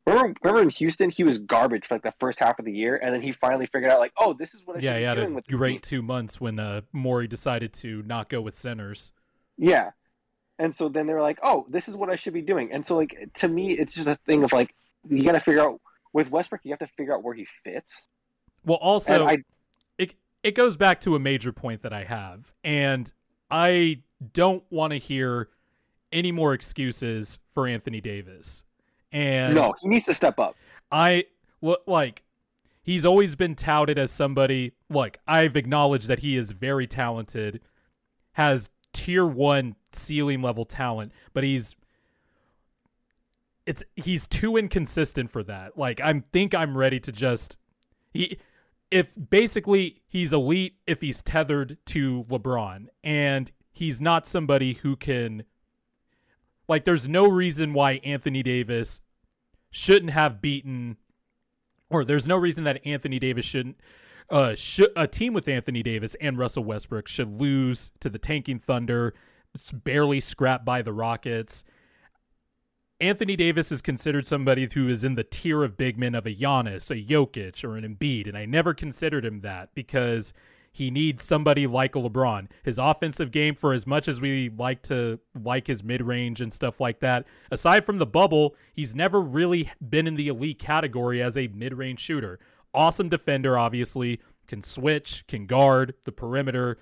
Remember, remember in Houston, he was garbage for like the first half of the year, and then he finally figured out like, oh, this is what I yeah, should be doing with. Yeah, he had a great two months when uh, Morey decided to not go with centers. Yeah, and so then they were like, oh, this is what I should be doing. And so like to me, it's just a thing of like you got to figure out with Westbrook, you have to figure out where he fits. Well, also I, it it goes back to a major point that I have and. I don't want to hear any more excuses for Anthony Davis. And no, he needs to step up. I like he's always been touted as somebody like I've acknowledged that he is very talented, has tier one ceiling level talent, but he's it's he's too inconsistent for that. Like I think I'm ready to just he. If basically he's elite if he's tethered to LeBron and he's not somebody who can like there's no reason why Anthony Davis shouldn't have beaten or there's no reason that Anthony Davis shouldn't uh sh- a team with Anthony Davis and Russell Westbrook should lose to the tanking Thunder. It's barely scrapped by the Rockets. Anthony Davis is considered somebody who is in the tier of big men of a Giannis, a Jokic, or an Embiid, and I never considered him that because he needs somebody like a LeBron. His offensive game, for as much as we like to like his mid-range and stuff like that, aside from the bubble, he's never really been in the elite category as a mid-range shooter. Awesome defender, obviously, can switch, can guard the perimeter,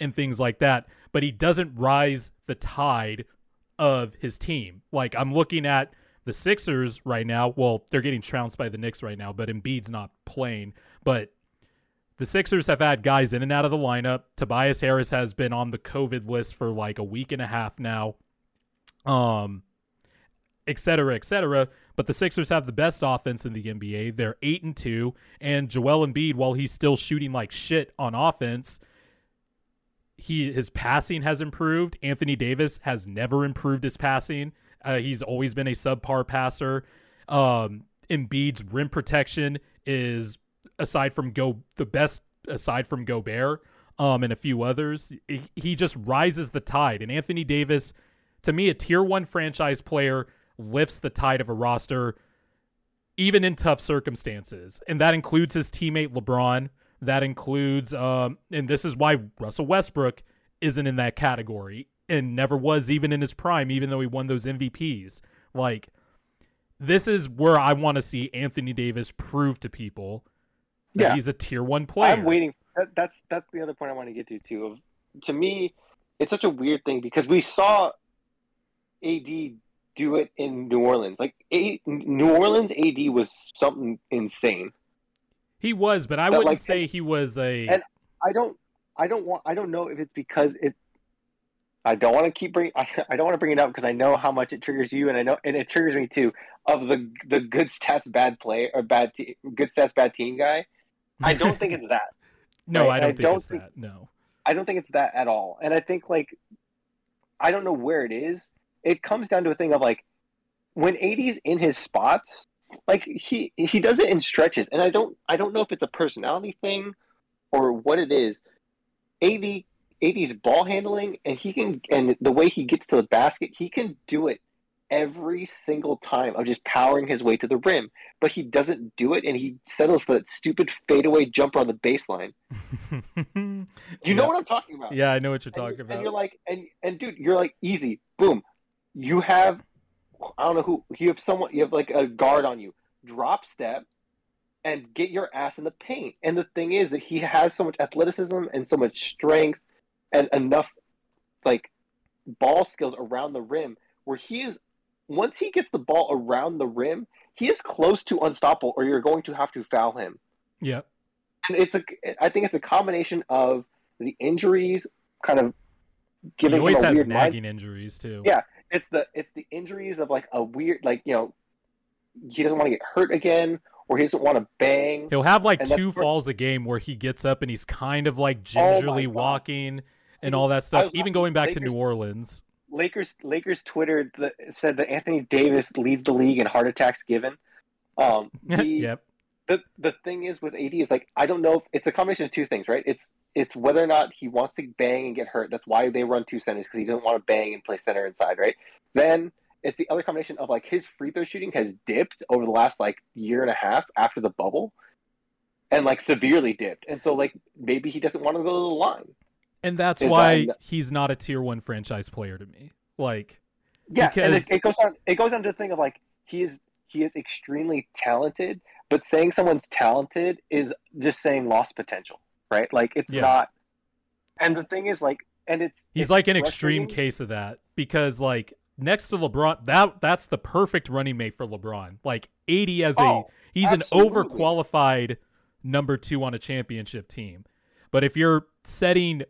and things like that, but he doesn't rise the tide of his team. Like I'm looking at the Sixers right now. Well, they're getting trounced by the Knicks right now, but Embiid's not playing. But The Sixers have had guys in and out of the lineup. Tobias Harris has been on the COVID list for like a week and a half now, um, et cetera, et cetera. But the Sixers have the best offense in the N B A. They're eight and two, and Joel Embiid, while he's still shooting like shit on offense, he his passing has improved. Anthony Davis has never improved his passing. Uh, he's always been a subpar passer. Um, Embiid's rim protection is, aside from Go, the best aside from Gobert um, and a few others. He just rises the tide. And Anthony Davis, to me, a tier one franchise player, lifts the tide of a roster, even in tough circumstances. And that includes his teammate LeBron. That includes, um, and this is why Russell Westbrook isn't in that category and never was, even in his prime, even though he won those M V Ps. Like, this is where I want to see Anthony Davis prove to people that yeah. he's a tier one player. I'm waiting. That, that's that's the other point I want to get to, too. To me, it's such a weird thing because we saw A D do it in New Orleans. Like, a, New Orleans A D was something insane. He was, but I that, wouldn't like, say he was a. And I don't, I don't want, I don't know if it's because it. I don't want to keep bring. I, I don't want to bring it up because I know how much it triggers you, and I know, and it triggers me too. Of the the good stats bad play or bad te- good stats bad team guy. I don't think it's that. No, right? I don't I think don't it's think, that. No, I don't think it's that at all. And I think like, I don't know where it is. It comes down to a thing of like, when A D's in his spots, like he he does it in stretches, and I don't I don't know if it's a personality thing or what it is. A D A D's ball handling, and he can, and the way he gets to the basket, he can do it every single time of just powering his way to the rim, but he doesn't do it, and he settles for that stupid fadeaway jumper on the baseline. you yeah. know what I'm talking about? Yeah, I know what you're talking and, about. And you're like, and and dude, you're like, easy, boom. You have, I don't know who, you have someone, you have like a guard on you. Drop step and get your ass in the paint. And the thing is that he has so much athleticism and so much strength and enough like ball skills around the rim where he is, once he gets the ball around the rim, he is close to unstoppable, or you're going to have to foul him. Yeah. And it's a, I think it's a combination of the injuries kind of giving him a weird He always has nagging mind. injuries too. Yeah. It's the it's the injuries of like a weird, like, you know, he doesn't want to get hurt again, or he doesn't want to bang. He'll have like two falls a game where he gets up and he's kind of like gingerly oh walking and all that stuff. Even going back Lakers, to New Orleans, Lakers Lakers Twitter the, said that Anthony Davis leads the league in heart attacks given. Um, the, yep. The the thing is with A D is like, I don't know if it's a combination of two things, right? It's It's whether or not he wants to bang and get hurt. That's why they run two centers, because he doesn't want to bang and play center inside, right? Then it's the other combination of, like, his free throw shooting has dipped over the last, like, year and a half after the bubble and, like, severely dipped. And so, like, maybe he doesn't want to go to the line. And that's it's why like, he's not a tier one franchise player to me. Like, yeah, because... and it, it goes on, it goes on to the thing of, like, he is, he is extremely talented, but saying someone's talented is just saying lost potential. Right? Like, it's yeah. not... And the thing is, like... and it's He's it's like an extreme case of that. Because, like, next to LeBron, that that's the perfect running mate for LeBron. Like, A D as oh, a... He's absolutely. an overqualified number two on a championship team. But if you're setting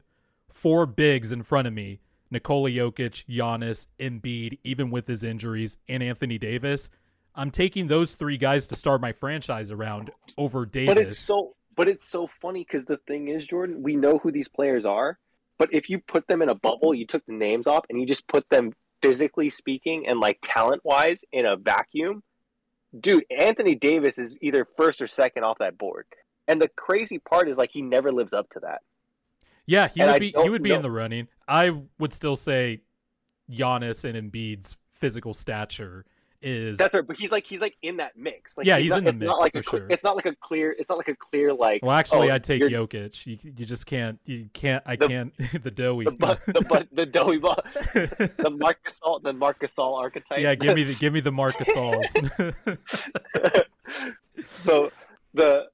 four bigs in front of me, Nikola Jokic, Giannis, Embiid, even with his injuries, and Anthony Davis, I'm taking those three guys to start my franchise around over Davis. But it's so... But it's so funny because the thing is, Jordan, we know who these players are, but if you put them in a bubble, you took the names off and you just put them physically speaking and like talent wise in a vacuum, dude, Anthony Davis is either first or second off that board. And the crazy part is like he never lives up to that. Yeah, he and would be he would be know. in the running. I would still say Giannis and Embiid's physical stature is that's right, but he's like he's like in that mix. Like, yeah, he's, he's not, in the mix like for a, sure. It's not like a clear. It's not like a clear like. Well, actually, oh, I'd take you're... Jokic. You you just can't. You can't. I the, can't. The doughy. The but, the, but, the doughy ball. the Marc Gasol. The Marc Gasol archetype. Yeah, give me the give me the Marc Gasols. so the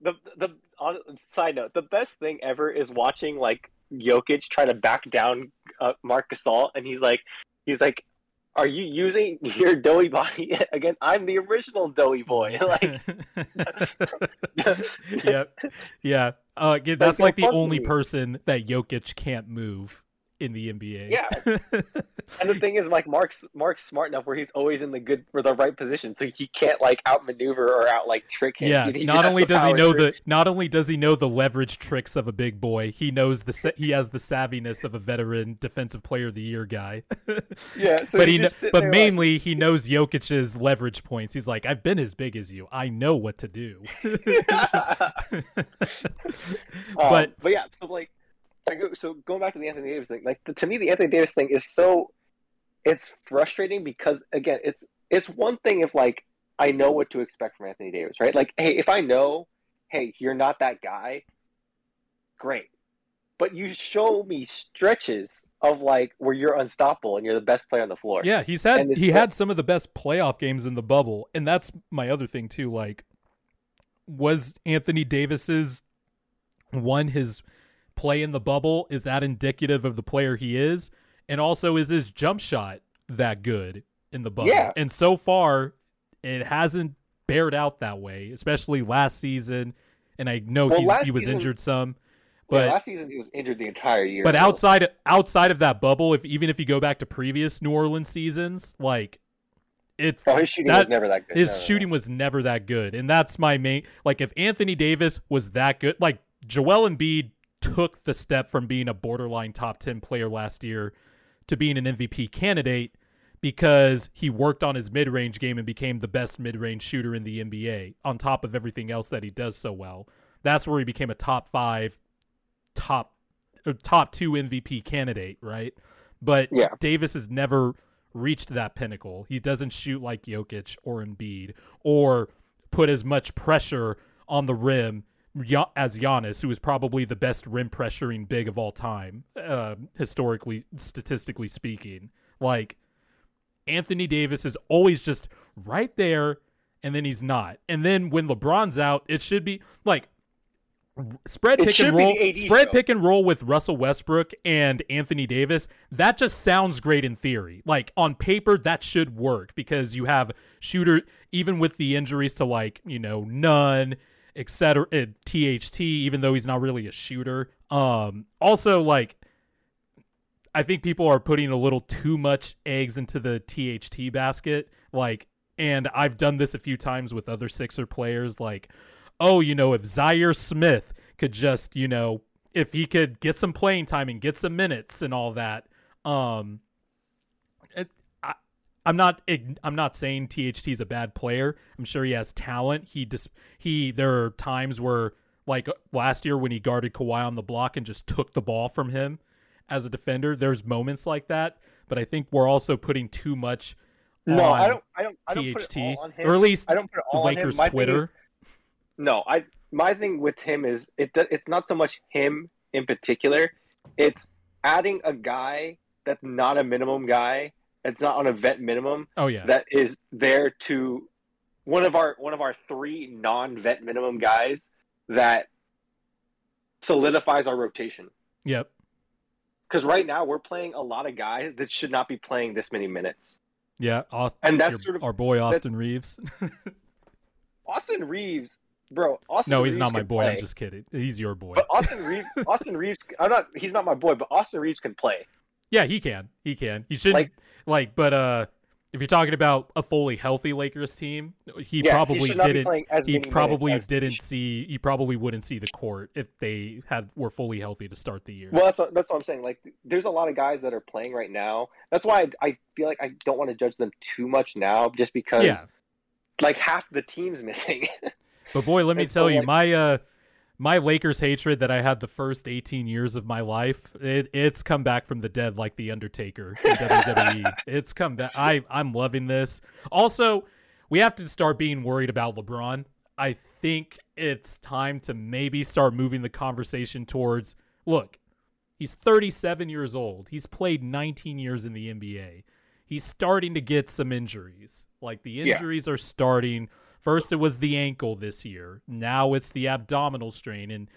the the on, side note. The best thing ever is watching like Jokic try to back down uh, Marc Gasol, and he's like he's like. are you using your doughy body again? I'm the original doughy boy. Like, yep, yeah. Uh, that's like, like the only person that Jokic can't move in the N B A. Yeah, and the thing is, like, Mark's Mark's smart enough where he's always in the good or the right position, so he can't like outmaneuver or out like trick him. Yeah, he not only does he know trick. the not only does he know the leverage tricks of a big boy, he knows the he has the savviness of a veteran Defensive Player of the Year guy. Yeah, so but he kn- but mainly like... he knows Jokic's leverage points. He's like, I've been as big as you. I know what to do. but um, but yeah, so like. So going back to the Anthony Davis thing, like the, to me, the Anthony Davis thing is so it's frustrating because again, it's it's one thing if like I know what to expect from Anthony Davis, right? Like, hey, if I know, hey, you're not that guy, great, but you show me stretches of like where you're unstoppable and you're the best player on the floor. Yeah, he's had he like, had some of the best playoff games in the bubble, and that's my other thing too. Like, was Anthony Davis's one his play in the bubble, is that indicative of the player he is? And also, is his jump shot that good in the bubble? Yeah. And so far, it hasn't bared out that way, especially last season. And I know well, he's, he was season, injured some, but yeah, last season he was injured the entire year. But so. outside outside of that bubble, if even if you go back to previous New Orleans seasons, like it's oh, his shooting that, was never that good. His no, shooting no. was never that good, and that's my main. Like if Anthony Davis was that good, like Joel Embiid took the step from being a borderline top ten player last year to being an M V P candidate because he worked on his mid-range game and became the best mid-range shooter in the N B A on top of everything else that he does so well. That's where he became a top five, top or top two M V P candidate, right? But yeah. Davis has never reached that pinnacle. He doesn't shoot like Jokic or Embiid or put as much pressure on the rim as Giannis, who is probably the best rim pressuring big of all time, uh, historically, statistically speaking. Like, Anthony Davis is always just right there, and then he's not. And then when LeBron's out, it should be like spread pick and roll, spread pick and roll with Russell Westbrook and Anthony Davis. That just sounds great in theory. Like on paper, that should work because you have shooter, even with the injuries to like, you know, none. Etc. T H T, even though he's not really a shooter. Um, also, like, I think people are putting a little too much eggs into the T H T basket. Like, and I've done this a few times with other Sixer players. Like, oh, you know, if Zaire Smith could just, you know, if he could get some playing time and get some minutes and all that. Um, it, I, I'm not. It, I'm not saying T H T is a bad player. I'm sure he has talent. He just. Dis- He, there are times where, like last year when he guarded Kawhi on the block and just took the ball from him as a defender, there's moments like that. But I think we're also putting too much on no, I don't, I don't, I don't T H T, put it all on him. Or at least I don't put it all Lakers on him. My Twitter. Is, no, I my thing with him is it. It's not so much him in particular. It's adding a guy that's not a minimum guy. That's not on a vet minimum. Oh yeah, that is there to. One of our one of our three non-vet minimum guys that solidifies our rotation. Yep. Because right now we're playing a lot of guys that should not be playing this many minutes. Yeah, Austin, and that's your, sort of our boy Austin that, Reeves. Austin Reeves, bro. Austin no, he's Reeves not my boy. Play. I'm just kidding. He's your boy. But Austin Reeves, Austin Reeves. I'm not. He's not my boy, but Austin Reeves can play. Yeah, he can. He can. He should like, like, but uh. If you're talking about a fully healthy Lakers team, he yeah, probably he didn't. He probably didn't he see. He probably wouldn't see the court if they had were fully healthy to start the year. Well, that's what, that's what I'm saying. Like, there's a lot of guys that are playing right now. That's why I, I feel like I don't want to judge them too much now, just because, yeah. like half the team's missing. But boy, let me tell so you, like, my uh, my Lakers hatred that I had the first eighteen years of my life, it, it's come back from the dead like The Undertaker in W W E. It's come back. I, I'm loving this. Also, we have to start being worried about LeBron. I think it's time to maybe start moving the conversation towards, look, he's thirty-seven years old. He's played nineteen years in the N B A. He's starting to get some injuries. Like, the injuries yeah. are starting... First, it was the ankle this year. Now it's the abdominal strain. And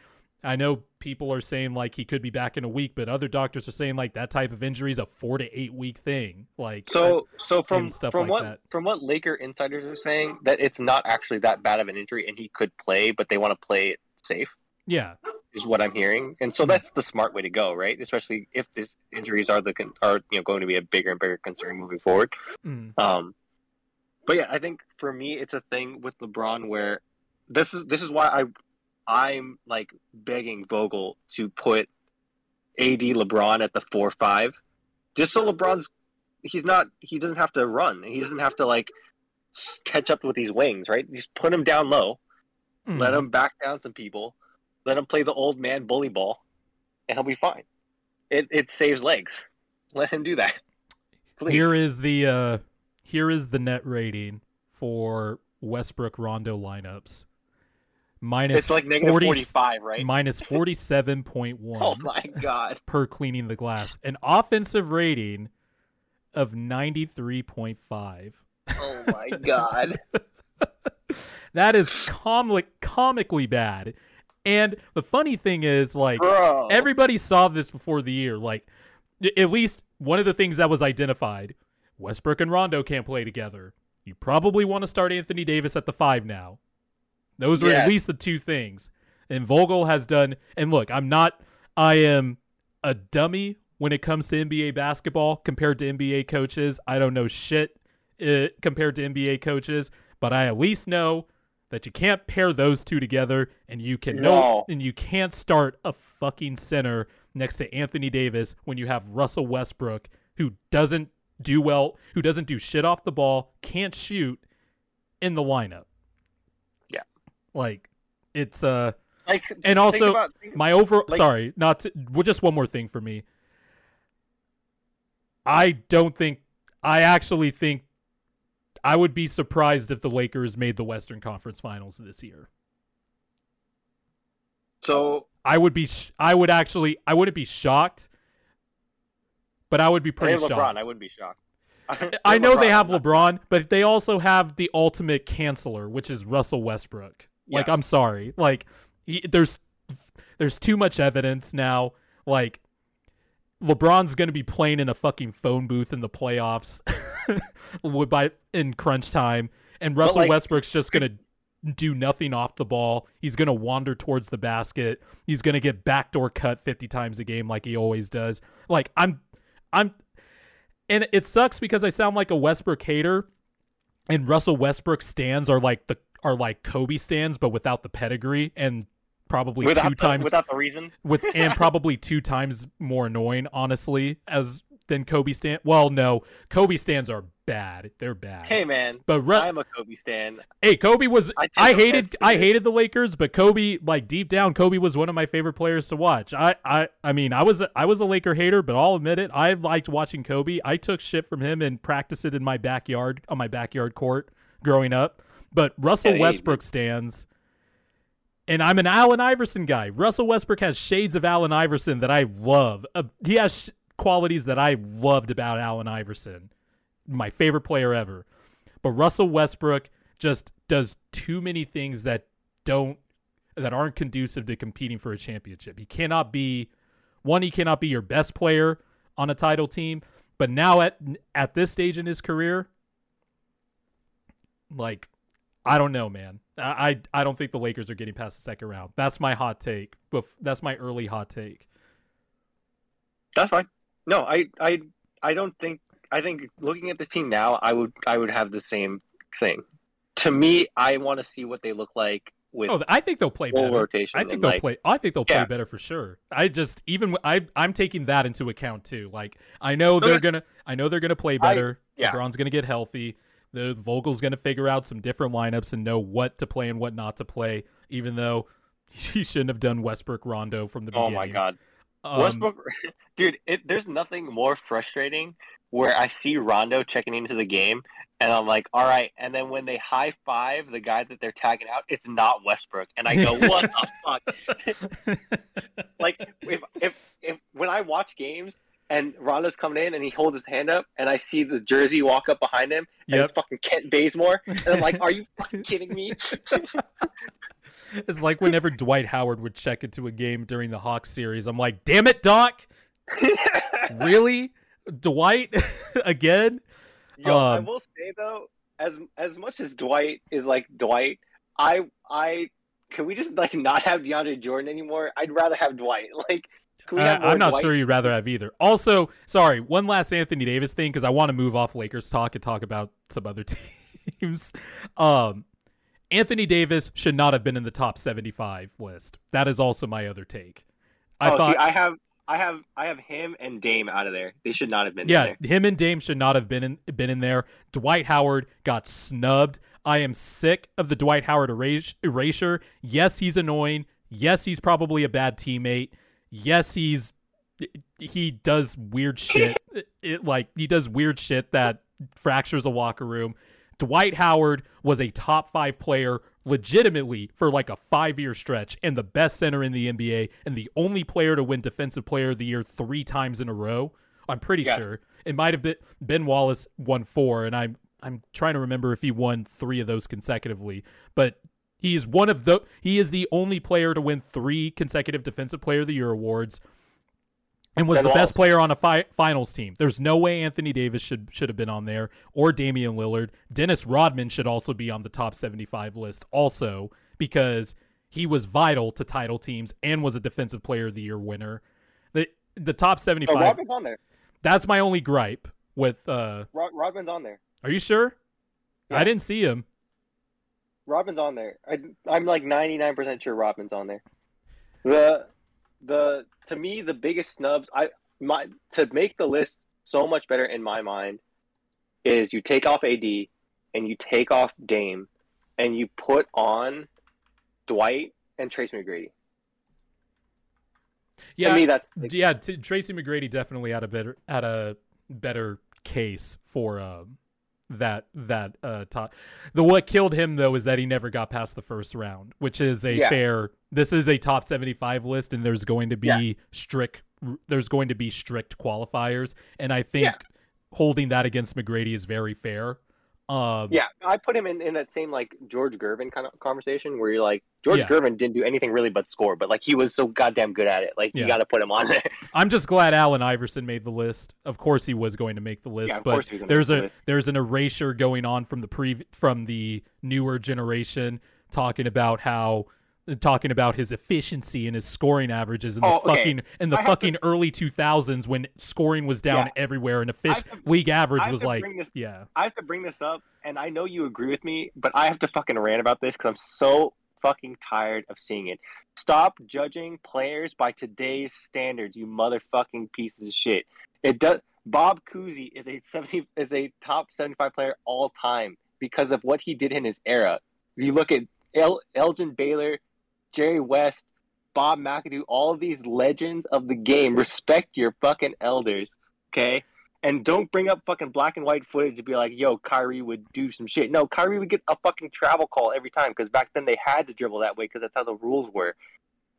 I know people are saying, like, he could be back in a week, but other doctors are saying, like, that type of injury is a four to eight week thing. Like, so, so from stuff from like what that. from what Laker insiders are saying, that it's not actually that bad of an injury, and he could play, but they want to play it safe. Yeah, is what I'm hearing, and so that's the smart way to go, right? Especially if these injuries are the con- are you know going to be a bigger and bigger concern moving forward. Mm. Um, but yeah, I think for me, it's a thing with LeBron where this is this is why I. I'm like begging Vogel to put A D LeBron at the four five, just so LeBron's he's not he doesn't have to run, he doesn't have to like catch up with these wings, right? Just put him down low, mm. let him back down some people, let him play the old man bully ball, and he'll be fine. It it saves legs. Let him do that. Please. Here is the uh, here is the net rating for Westbrook Rondo lineups. Minus it's like negative forty-five, right? Minus forty-seven point one. Oh, my God. Per cleaning the glass. An offensive rating of ninety-three point five. Oh, my God. That is com- comically bad. And the funny thing is, like, Bro. everybody saw this before the year. Like, at least one of the things that was identified, Westbrook and Rondo can't play together. You probably want to start Anthony Davis at the five now. Those were yes. at least the two things. And Vogel has done, and look, I'm not, I am a dummy when it comes to N B A basketball compared to N B A coaches. I don't know shit uh, compared to N B A coaches, but I at least know that you can't pair those two together, and you can no. and you can't start a fucking center next to Anthony Davis when you have Russell Westbrook, who doesn't do well, who doesn't do shit off the ball, can't shoot, in the lineup. Like, it's uh, I and also about, my over. Like, sorry, not to, well, just one more thing for me. I don't think I actually think I would be surprised if the Lakers made the Western Conference Finals this year. So I would be. Sh- I would actually. I wouldn't be shocked, but I would be pretty shocked. LeBron, I wouldn't be shocked. I know LeBron, they have LeBron, but they also have the ultimate canceler, which is Russell Westbrook. Like, yeah. I'm sorry. Like, he, there's there's too much evidence now. Like, LeBron's going to be playing in a fucking phone booth in the playoffs by in crunch time, and Russell like, Westbrook's just going to do nothing off the ball. He's going to wander towards the basket. He's going to get backdoor cut fifty times a game like he always does. Like, I'm, I'm, and it sucks because I sound like a Westbrook hater, and Russell Westbrook stands are like the are like Kobe stands, but without the pedigree, and probably without two the, times without the reason. With and probably two times more annoying, honestly, as than Kobe stand. Well, no, Kobe stands are bad. They're bad. Hey man, but Ru- I'm a Kobe stan. Hey, Kobe was I, I hated I hated the Lakers, but Kobe, like, deep down, Kobe was one of my favorite players to watch. I I, I mean, I was I was a Laker hater, but I'll admit it. I liked watching Kobe. I took shit from him and practiced it in my backyard on my backyard court growing up. But Russell yeah, Westbrook stands. And I'm an Allen Iverson guy. Russell Westbrook has shades of Allen Iverson that I love. Uh, he has sh- qualities that I loved about Allen Iverson, my favorite player ever. But Russell Westbrook just does too many things that don't that aren't conducive to competing for a championship. He cannot be one. He cannot be your best player on a title team. But now at at this stage in his career, like, I don't know, man. I I don't think the Lakers are getting past the second round. That's my hot take. That's my early hot take. That's fine. No, I, I, I don't think. I think looking at this team now, I would I would have the same thing. To me, I want to see what they look like with. Oh, I think they'll play better. Rotation I think they'll like, play. I think they'll yeah. play better for sure. I just even I I'm taking that into account too. Like, I know they're gonna I know they're gonna play better. I, yeah. LeBron's gonna get healthy. The Vogel's going to figure out some different lineups and know what to play and what not to play, even though he shouldn't have done Westbrook Rondo from the beginning. Oh, my God. Um, Westbrook, dude, it, there's nothing more frustrating where I see Rondo checking into the game, and I'm like, all right. And then when they high-five the guy that they're tagging out, it's not Westbrook. And I go, what the fuck? Like, if, if, if when I watch games, and Rondo's coming in, and he holds his hand up, and I see the jersey walk up behind him, and yep. it's fucking Kent Bazemore, and I'm like, are you fucking kidding me? It's like whenever Dwight Howard would check into a game during the Hawks series, I'm like, damn it, Doc! Really? Dwight? Again? Yo, um, I will say, though, as as much as Dwight is like Dwight, I I can we just like not have DeAndre Jordan anymore? I'd rather have Dwight. Like, can we have I, I'm not Dwight? Sure you'd rather have either. Also, sorry, one last Anthony Davis thing, because I want to move off Lakers talk and talk about some other teams. Um, Anthony Davis should not have been in the top seventy-five list. That is also my other take. I oh, thought see, I have. I have I have him and Dame out of there. They should not have been yeah, in there. Yeah, him and Dame should not have been in, been in there. Dwight Howard got snubbed. I am sick of the Dwight Howard eras- erasure. Yes, he's annoying. Yes, he's probably a bad teammate. Yes, he's he does weird shit. It, like he does weird shit that fractures a locker room. Dwight Howard was a top five player legitimately for like a five-year stretch and the best center in the N B A and the only player to win Defensive Player of the Year three times in a row. I'm pretty yes. sure. It might have been Ben Wallace won four, and I'm I'm trying to remember if he won three of those consecutively. But he is one of the he is the only player to win three consecutive Defensive Player of the Year awards and was ben the Wallace. Best player on a fi- finals team. There's no way Anthony Davis should should have been on there, or Damian Lillard. Dennis Rodman should also be on the top seventy-five list also, because he was vital to title teams and was a Defensive Player of the Year winner. The the top seventy-five. Oh, Rodman's on there. That's my only gripe with uh Rod- Rodman's on there. Are you sure? Yeah. I didn't see him. Rodman's on there. I, I'm like ninety-nine percent sure Rodman's on there. The The to me the biggest snubs I my to make the list so much better in my mind is you take off A D and you take off Dame and you put on Dwight and Tracy McGrady. Yeah, to me that's the- yeah. T- Tracy McGrady definitely had a better had a better case for um that that uh top. The what killed him though is that he never got past the first round, which is a yeah. fair. This is a top seventy-five list, and there's going to be yeah. strict there's going to be strict qualifiers, and I think yeah. holding that against McGrady is very fair. Um, yeah, I put him in, in that same like George Gervin kind of conversation where you're like, George yeah. Gervin didn't do anything really but score, but like he was so goddamn good at it. Like yeah. you got to put him on there. I'm just glad Allen Iverson made the list. Of course he was going to make the list, yeah, but there's a the there's an erasure going on from the pre from the newer generation talking about how. Talking about his efficiency and his scoring averages in the oh, okay. fucking in the fucking to, early two thousands when scoring was down yeah. everywhere and effic- to, league average was like this, yeah. I have to bring this up, and I know you agree with me, but I have to fucking rant about this because I'm so fucking tired of seeing it. Stop judging players by today's standards, you motherfucking pieces of shit. It does. Bob Cousy is a seventy is a top seventy-five player all time because of what he did in his era. If you look at El, Elgin Baylor, Jerry West, Bob McAdoo, all of these legends of the game. Respect your fucking elders, okay? And don't bring up fucking black and white footage to be like, yo, Kyrie would do some shit. No, Kyrie would get a fucking travel call every time because back then they had to dribble that way because that's how the rules were.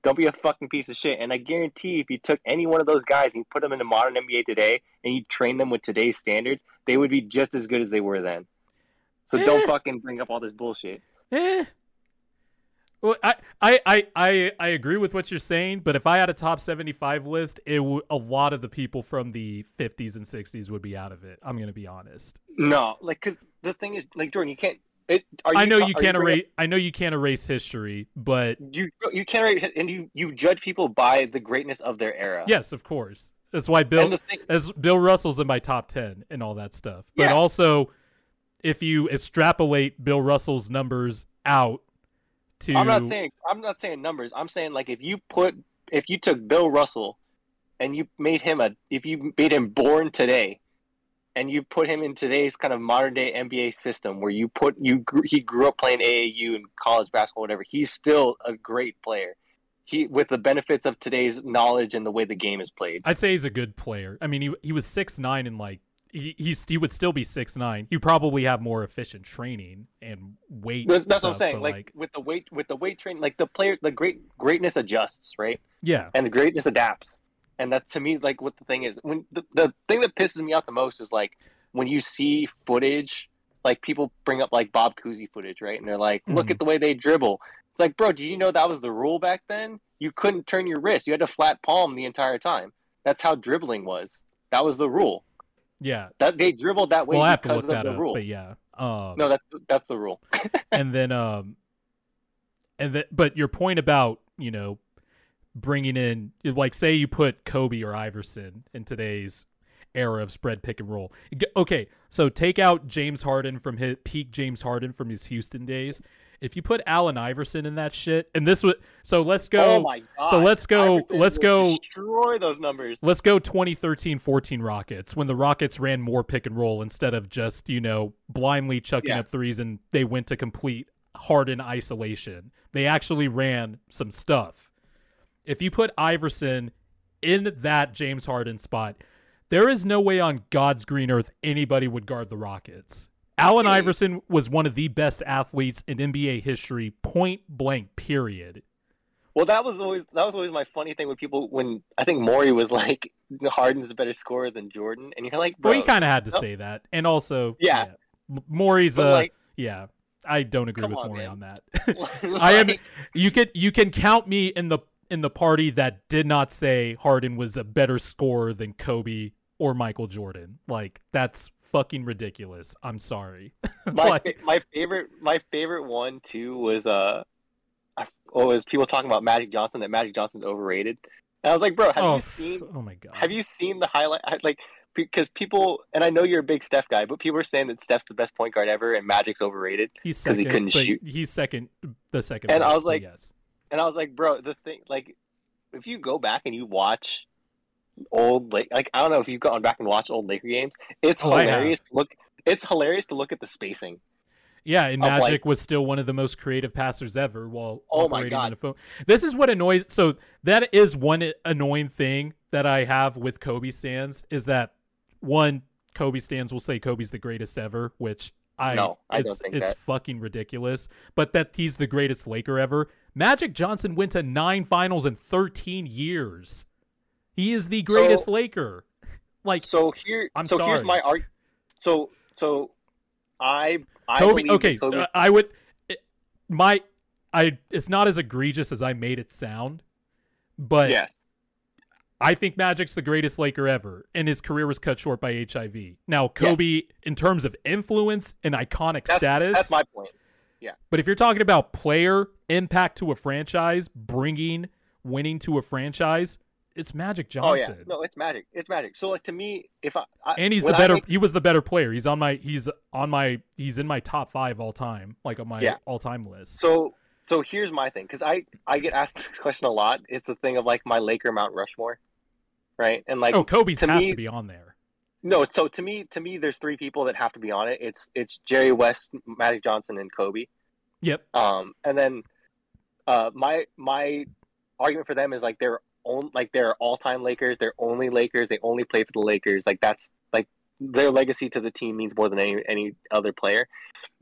Don't be a fucking piece of shit. And I guarantee if you took any one of those guys and you put them in the modern N B A today and you train them with today's standards, they would be just as good as they were then. So eh. don't fucking bring up all this bullshit. Eh. Well, I, I, I, I agree with what you're saying, but if I had a top seventy-five list, it w- a lot of the people from the fifties and sixties would be out of it. I'm going to be honest. No, like, because the thing is, like, Jordan, you can't. It, are you, I know you can't you erase. Up, I know you can't erase history, but you you can't erase, and you, you judge people by the greatness of their era. Yes, of course. That's why Bill as Bill Russell's in my top ten and all that stuff. But yeah. also, if you extrapolate Bill Russell's numbers out. To... I'm not saying I'm not saying numbers. I'm saying like if you put if you took Bill Russell and you made him a if you made him born today and you put him in today's kind of modern day N B A system where you put you he grew up playing A A U and college basketball whatever, he's still a great player. He with the benefits of today's knowledge and the way the game is played. I'd say he's a good player. I mean, he he was six nine and like He he's, he would still be six nine. You probably have more efficient training and weight. That's stuff, what I'm saying. Like, like with the weight, with the weight training, like the player, the great greatness adjusts, right? Yeah, and the greatness adapts. And that's, to me, like what the thing is. When the, the thing that pisses me off the most is like when you see footage, like people bring up like Bob Cousy footage, right? And they're like, mm-hmm. look at the way they dribble. It's like, bro, did you know that was the rule back then? You couldn't turn your wrist. You had to flat palm the entire time. That's how dribbling was. That was the rule. Yeah. That they dribbled that way well, because I have to look of that the up, rule. But yeah. Um, no, that's that's the rule. and then um and then but your point about, you know, bringing in, like, say you put Kobe or Iverson in today's era of spread pick and roll. Okay, so take out James Harden from his peak James Harden from his Houston days. If you put Allen Iverson in that shit, and this was so let's go. Oh my God. So let's go. Iverson let's go. Destroy those numbers. Let's go. twenty thirteen fourteen Rockets, when the Rockets ran more pick and roll instead of just, you know, blindly chucking yeah. up threes, and they went to complete Harden isolation. They actually ran some stuff. If you put Iverson in that James Harden spot, there is no way on God's green earth anybody would guard the Rockets. Allen Iverson was one of the best athletes in N B A history, point blank, period. Well, that was always that was always my funny thing when people when I think Maury was like, Harden's a better scorer than Jordan, and you're like, bro, well, you kind of had to no. say that, and also, yeah, yeah Maury's a like, yeah. I don't agree with on, Maury man. on that. like, I am. You can you can count me in the in the party that did not say Harden was a better scorer than Kobe or Michael Jordan. Like, that's fucking ridiculous. I'm sorry. my like, my favorite my favorite one too was uh I, oh, was people talking about Magic Johnson, that Magic Johnson's overrated. And I was like, bro, have oh, you seen oh my God. Have you seen the highlight like because people and I know you're a big Steph guy, but people are saying that Steph's the best point guard ever and Magic's overrated because he couldn't shoot. He's second the second And best, I was like yes. And I was like, bro, the thing like if you go back and you watch old like like I don't know if you've gone back and watched old Laker games. It's oh, hilarious. To look, it's hilarious to look at the spacing. Yeah, and Magic like, was still one of the most creative passers ever while oh operating my God. on a phone. This is what annoys. So that is one annoying thing that I have with Kobe stands is that one Kobe stands will say Kobe's the greatest ever, which I no, I it's, don't think it's that. fucking ridiculous. But that he's the greatest Laker ever. Magic Johnson went to nine finals in thirteen years. He is the greatest so, Laker. Like so here I'm so sorry. here's my argument. So so I I Kobe, believe okay, Kobe- uh, I would it, my I it's not as egregious as I made it sound, but yes. I think Magic's the greatest Laker ever, and his career was cut short by H I V. Now Kobe yes. in terms of influence and iconic that's, status. That's my point. Yeah. But if you're talking about player impact to a franchise, bringing winning to a franchise, it's Magic Johnson. Oh yeah, no, it's Magic. It's Magic. So like to me, if I, I and he's the better. Make, he was the better player. He's on my. He's on my. He's in my top five all time. Like on my yeah. all time list. So so here's my thing, because I I get asked this question a lot. It's the thing of like my Laker Mount Rushmore, right? And like oh, Kobe's to has me, to be on there. No, so to me, to me, there's three people that have to be on it. It's it's Jerry West, Magic Johnson, and Kobe. Yep. Um, and then, uh, my my argument for them is like they're. Own, like they're all-time Lakers, they're only Lakers, they only play for the Lakers. Like that's like their legacy to the team means more than any any other player.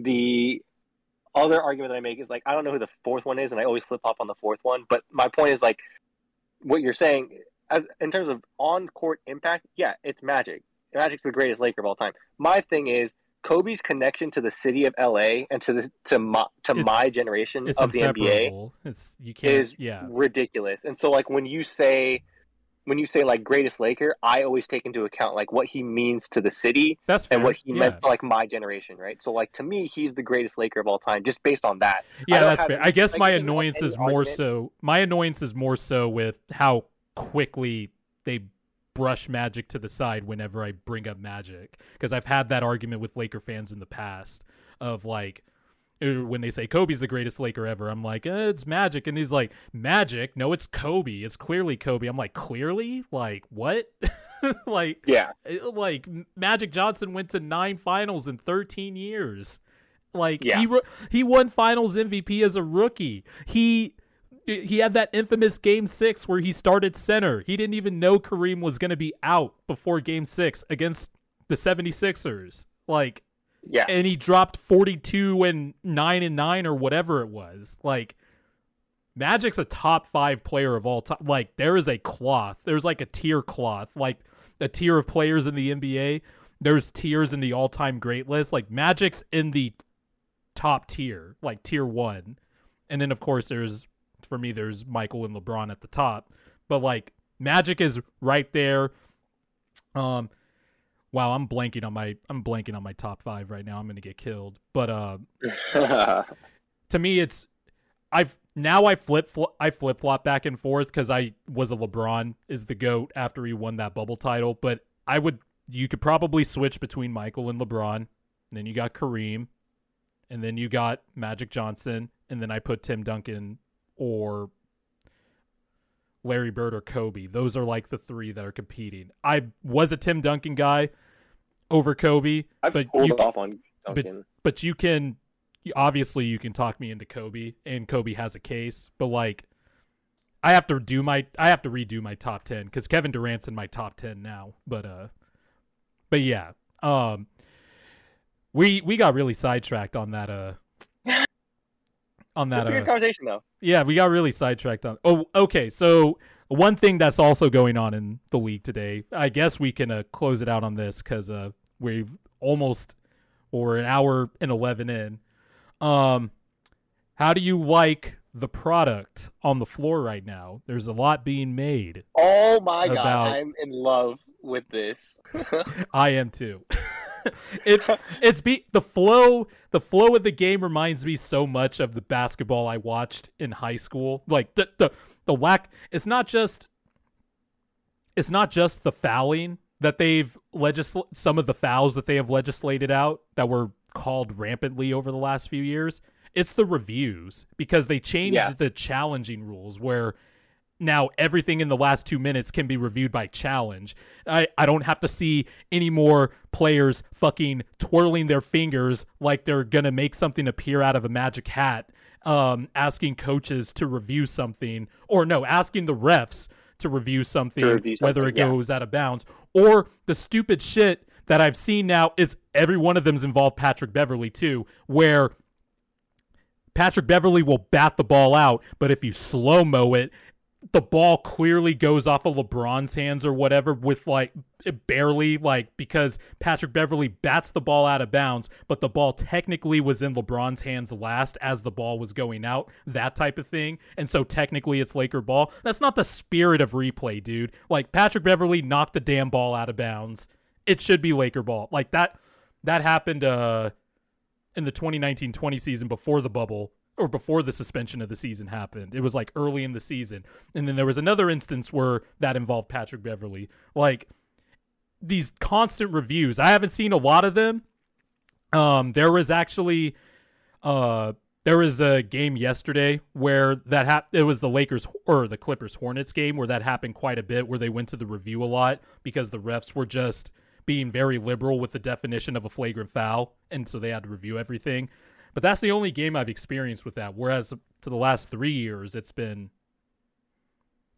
The other argument that I make is like I don't know who the fourth one is, and I always flip flop on the fourth one. But my point is like what you're saying as in terms of on-court impact. Yeah, it's Magic. Magic's the greatest Laker of all time. My thing is Kobe's connection to the city of L A and to the to my to it's, my generation of the N B A it's, you can't, is yeah. ridiculous. And so, like when you say when you say like greatest Laker, I always take into account like what he means to the city That's and what he yeah. meant to like my generation, right? So, like to me, he's the greatest Laker of all time, just based on that. Yeah, that's have, fair. I guess like, my annoyance is more argument. so my annoyance is more so with how quickly they. brush Magic to the side whenever I bring up Magic, because I've had that argument with Laker fans in the past of like when they say Kobe's the greatest Laker ever, I'm like eh, it's Magic, and he's like Magic, no it's Kobe, it's clearly Kobe. I'm like clearly, like what? Like yeah, like Magic Johnson went to nine finals in thirteen years. Like yeah. he he won Finals M V P as a rookie. He He had that infamous Game Six where he started center. He didn't even know Kareem was going to be out before Game Six against the seventy-sixers. Like, yeah, and he dropped forty-two and nine and nine or whatever it was. Like, Magic's a top five player of all time. Like, there is a cloth. There's like a tier cloth, like a tier of players in the N B A. There's tiers in the all-time great list. Like, Magic's in the top tier, like tier one. And then, of course, there's, for me, there's Michael and LeBron at the top. But, like, Magic is right there. Um, wow, I'm blanking on my, I'm blanking on my top five right now. I'm going to get killed. But uh, to me, it's, I've, now I flip, fl- I flip flop back and forth because I was a LeBron is the GOAT after he won that bubble title. But I would, you could probably switch between Michael and LeBron. And then you got Kareem. And then you got Magic Johnson. And then I put Tim Duncan or Larry Bird or Kobe. Those are like the three that are competing. I was a Tim Duncan guy over Kobe. I've but pulled you can, off on Duncan. But, but you can, obviously you can talk me into Kobe, and Kobe has a case. But like, I have to do my, I have to redo my top ten because Kevin Durant's in my top ten now. But uh, but yeah, um, we we got really sidetracked on that uh. On that, that's a good uh, conversation, though. Yeah, we got really sidetracked on. Oh, okay. So one thing that's also going on in the league today, I guess we can uh, close it out on this because uh, we've almost, or an hour and eleven in. Um, how do you like the product on the floor right now? There's a lot being made. Oh my about... god, I'm in love with this. I am too. It, it's be the flow the flow of the game reminds me so much of the basketball I watched in high school. Like the the, the lack it's not just it's not just the fouling that they've legisl- some of the fouls that they have legislated out that were called rampantly over the last few years. It's the reviews, because they changed yeah. the challenging rules where now everything in the last two minutes can be reviewed by challenge. I, I don't have to see any more players fucking twirling their fingers like they're going to make something appear out of a magic hat, um, asking coaches to review something, or no, asking the refs to review something, to review something whether it yeah. goes out of bounds. Or the stupid shit that I've seen now is every one of them's involved Patrick Beverley too, where Patrick Beverley will bat the ball out, but if you slow-mo it, the ball clearly goes off of LeBron's hands or whatever with like barely like because Patrick Beverley bats the ball out of bounds, but the ball technically was in LeBron's hands last as the ball was going out, that type of thing. And so technically it's Laker ball. That's not the spirit of replay, dude. Like, Patrick Beverley knocked the damn ball out of bounds. It should be Laker ball. Like that, that happened uh, in the twenty nineteen twenty season before the bubble. Or before the suspension of the season happened. It was like early in the season. And then there was another instance where that involved Patrick Beverley. Like, these constant reviews. I haven't seen a lot of them. Um, there was actually, uh, there was a game yesterday where that happened. It was the Lakers or the Clippers Hornets game where that happened quite a bit, where they went to the review a lot because the refs were just being very liberal with the definition of a flagrant foul. And so they had to review everything. But that's the only game I've experienced with that. Whereas to the last three years, it's been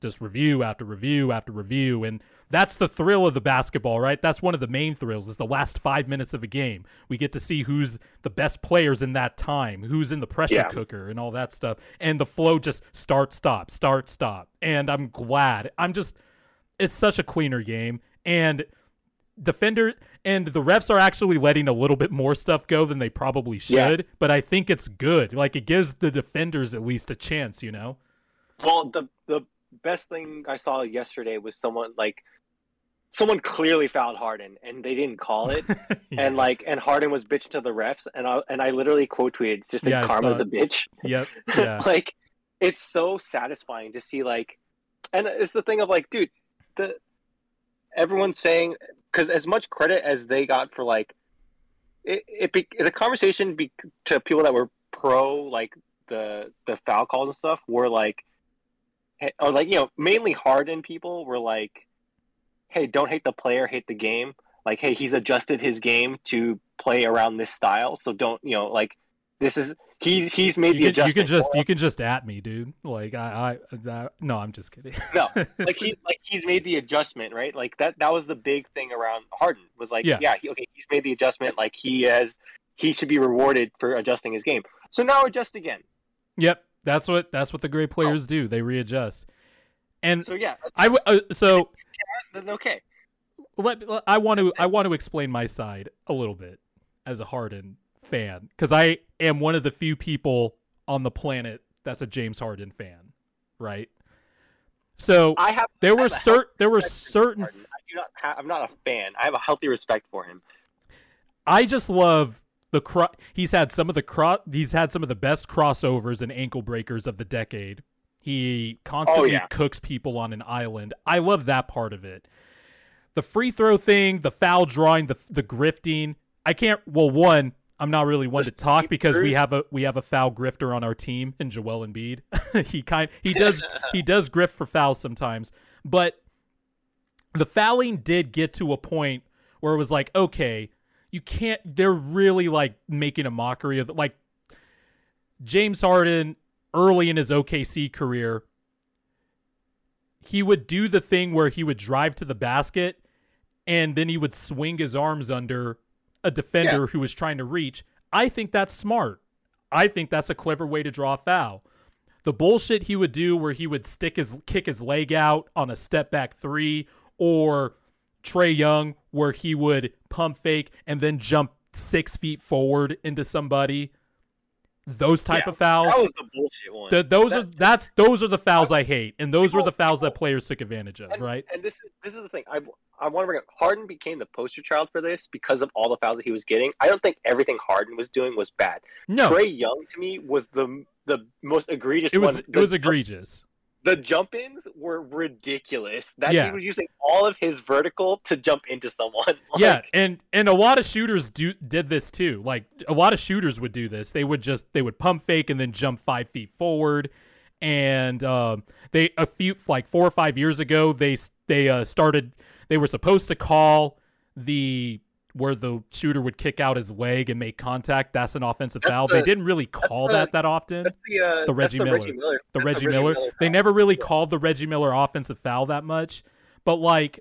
just review after review after review. And that's the thrill of the basketball, right? That's one of the main thrills, is the last five minutes of a game. We get to see who's the best players in that time, who's in the pressure yeah. cooker and all that stuff. And the flow just start, stop, start, stop. And I'm glad. I'm just, it's such a cleaner game. And defender and the refs are actually letting a little bit more stuff go than they probably should, yeah. but I think it's good. Like, it gives the defenders at least a chance, you know? Well, the the best thing I saw yesterday was someone like someone clearly fouled Harden and they didn't call it. yeah. And like, and Harden was bitching to the refs, and I and I literally quote tweeted just like, yeah, karma's a bitch. Yep. Yeah. Like, it's so satisfying to see, like, and it's the thing of like, dude, the everyone's saying, because as much credit as they got for, like, it, it be, the conversation be, to people that were pro, like, the the foul calls and stuff were like, or like, you know, mainly Harden people were like, hey, don't hate the player, hate the game. Like, hey, he's adjusted his game to play around this style, so don't, you know, like, this is he he's made you the can, adjustment. You can just you can just at me, dude. Like I, I, I no, I'm just kidding. no, like he like he's made the adjustment, right? Like that that was the big thing around Harden, was like yeah, yeah he, okay, he's made the adjustment. Like he has he should be rewarded for adjusting his game. So now adjust again. Yep. That's what that's what the great players oh. do. They readjust. And so yeah, I w- uh, so yeah, then okay. Let, let I want to I want to explain my side a little bit as a Harden fan, because I am one of the few people on the planet that's a James Harden fan, right? So I have, there I were certain there were certain. I do not ha- I'm not a fan. I have a healthy respect for him. I just love. The cro- he's had some of the cro- he's had some of the best crossovers and ankle breakers of the decade. He constantly oh, yeah. cooks people on an island. I love that part of it. The free throw thing, the foul drawing, the the grifting. I can't. Well, one, I'm not really one There's to talk because through. we have a we have a foul grifter on our team in Joel Embiid. he kind he does he does grift for fouls sometimes, but the fouling did get to a point where it was like, okay. You can't, they're really like making a mockery of like James Harden early in his O K C career. He would do the thing where he would drive to the basket and then he would swing his arms under a defender yeah. who was trying to reach. I think that's smart. I think that's a clever way to draw a foul. The bullshit he would do where he would stick his kick his leg out on a step back three, or Trae Young, where he would pump fake and then jump six feet forward into somebody. Those type yeah, of fouls. That was the bullshit one. The, those that, are that's those are the fouls I, I hate, and those were the fouls that players took advantage of, and, right? And this is this is the thing. I I want to bring up. Harden became the poster child for this because of all the fouls that he was getting. I don't think everything Harden was doing was bad. No, Trae Young to me was the the most egregious. It was one. it the, was egregious. The jump-ins were ridiculous. That yeah. dude was using all of his vertical to jump into someone. Like, yeah, and and a lot of shooters do did this too. Like a lot of shooters would do this. They would just they would pump fake and then jump five feet forward. And um, they a few like four or five years ago they they uh, started. They were supposed to call the where the shooter would kick out his leg and make contact. That's an offensive that's foul. The, they didn't really call that the, that often. That's the, uh, the Reggie that's the Miller. Reggie Miller. The Reggie, the Reggie Miller. Miller they never really yeah. called the Reggie Miller offensive foul that much. But like...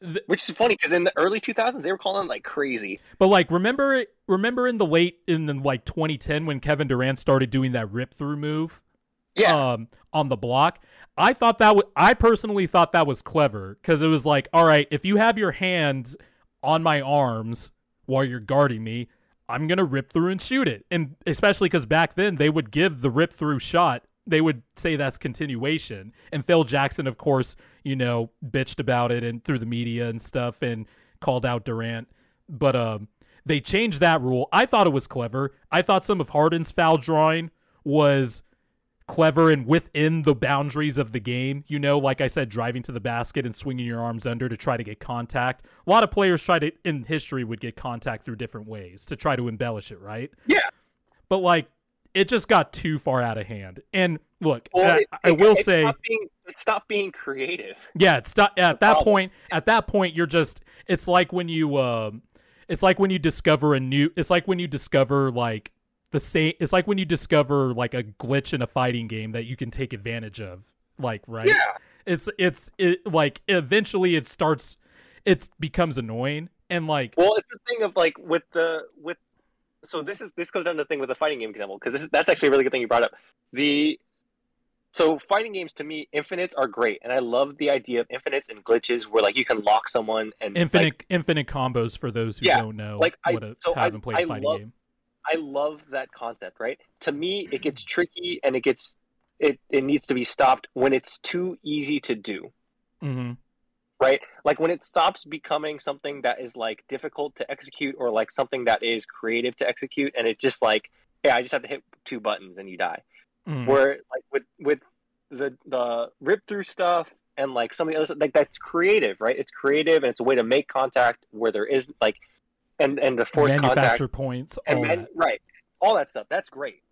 The, Which is funny, because in the early two thousands, they were calling like crazy. But like, remember remember in the late... In the, like twenty ten, when Kevin Durant started doing that rip-through move? Yeah. Um, on the block? I thought that... W- I personally thought that was clever, because it was like, all right, if you have your hands... on my arms while you're guarding me, I'm going to rip through and shoot it. And especially because back then they would give the rip through shot. They would say that's continuation. And Phil Jackson, of course, you know, bitched about it and through the media and stuff and called out Durant. But um, they changed that rule. I thought it was clever. I thought some of Harden's foul drawing was clever and within the boundaries of the game. You know, like I said, driving to the basket and swinging your arms under to try to get contact. A lot of players try to, in history, would get contact through different ways to try to embellish it, right? Yeah. But, like, it just got too far out of hand. And, look, well, it, I, I will it, say... It stopped being, being creative. Yeah, it's not, at that point, at that point, you're just... It's like when you... Um, it's like when you discover a new... It's like when you discover, like... The same. It's like when you discover like a glitch in a fighting game that you can take advantage of. Like, right? Yeah. It's it's it, like eventually it starts. It becomes annoying and like. Well, it's the thing of like with the with. So this is this goes down to the thing with the fighting game example, because this is that's actually a really good thing you brought up. The so fighting games to me, infinites are great, and I love the idea of infinites and glitches where like you can lock someone and infinite like, infinite combos for those who yeah, don't know like what I, a, so haven't I, played a fighting love, game. I love that concept, right? To me, it gets tricky and it gets it, it needs to be stopped when it's too easy to do, mm-hmm. right? Like when it stops becoming something that is like difficult to execute or like something that is creative to execute, and it just like, yeah, I just have to hit two buttons and you die. Mm-hmm. Where like with with the the rip through stuff and like some of the other stuff, like that's creative, right? It's creative and it's a way to make contact where there is like. And and the force manufacture contact. points, and all man, right, all that stuff. That's great.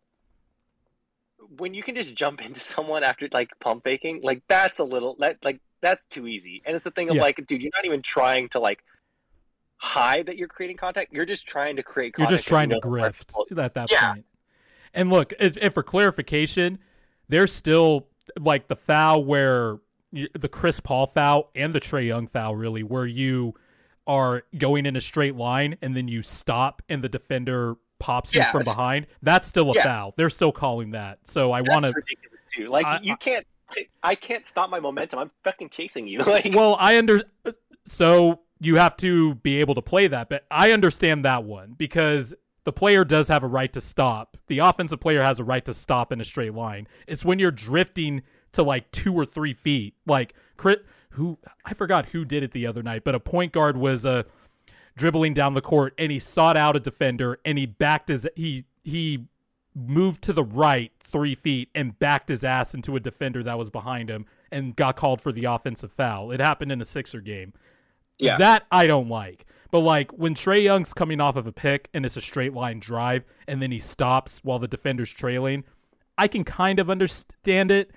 When you can just jump into someone after like pump faking, like that's a little that like that's too easy. And it's the thing of yeah. like, dude, you're not even trying to like hide that you're creating contact. You're just trying to create. Contact you're just trying to grift at that yeah. point. And look, if, if for clarification, there's still like the foul where you, the Chris Paul foul and the Trae Young foul, really, where you. Are going in a straight line and then you stop and the defender pops yeah, you from behind, that's still a yeah. foul. They're still calling that. So I want to. ridiculous too. Like I, you can't. I, I can't stop my momentum. I'm fucking chasing you. Like. Well, I under. So you have to be able to play that, but I understand that one because the player does have a right to stop. The offensive player has a right to stop in a straight line. It's when you're drifting to like two or three feet, like crit. Who I forgot who did it the other night, but a point guard was a. Uh, dribbling down the court, and he sought out a defender, and he backed his he he moved to the right three feet and backed his ass into a defender that was behind him and got called for the offensive foul. It happened in a Sixer game. Yeah. That I don't like. But like when Trae Young's coming off of a pick and it's a straight line drive and then he stops while the defender's trailing, I can kind of understand it.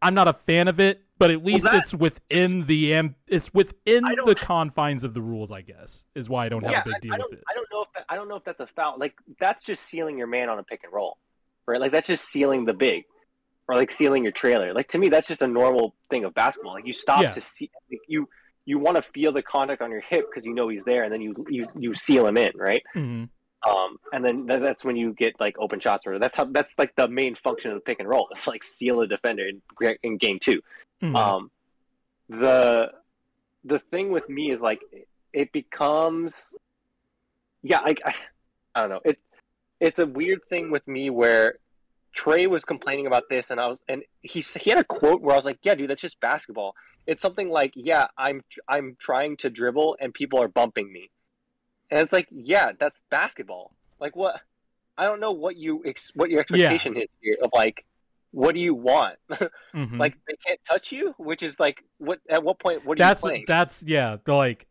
I'm not a fan of it, but at least well, that, it's within the am, it's within the confines of the rules, I guess, is why I don't have yeah, a big deal I, I with it. I don't know if that, I don't know if that's a foul. Like that's just sealing your man on a pick and roll, right? Like that's just sealing the big, or like sealing your trailer. Like to me, that's just a normal thing of basketball. Like you stop yeah. to see like, you you want to feel the contact on your hip because you know he's there, and then you you, you seal him in, right? Mm-hmm. Um, and then that's when you get like open shots. Or that's how that's like the main function of the pick and roll. It's like seal a defender in, in game two. Mm-hmm. Um, the the thing with me is like it becomes, yeah, like I, I don't know. It it's a weird thing with me where Trey was complaining about this, and I was, and he he had a quote where I was like, yeah, dude, that's just basketball. It's something like, yeah, I'm I'm trying to dribble and people are bumping me. And it's like, yeah, that's basketball. Like, what? I don't know what you ex- what your expectation yeah. is here of like, what do you want? Mm-hmm. Like, they can't touch you, which is like, what? At what point? What are that's, you playing? That's yeah. Like,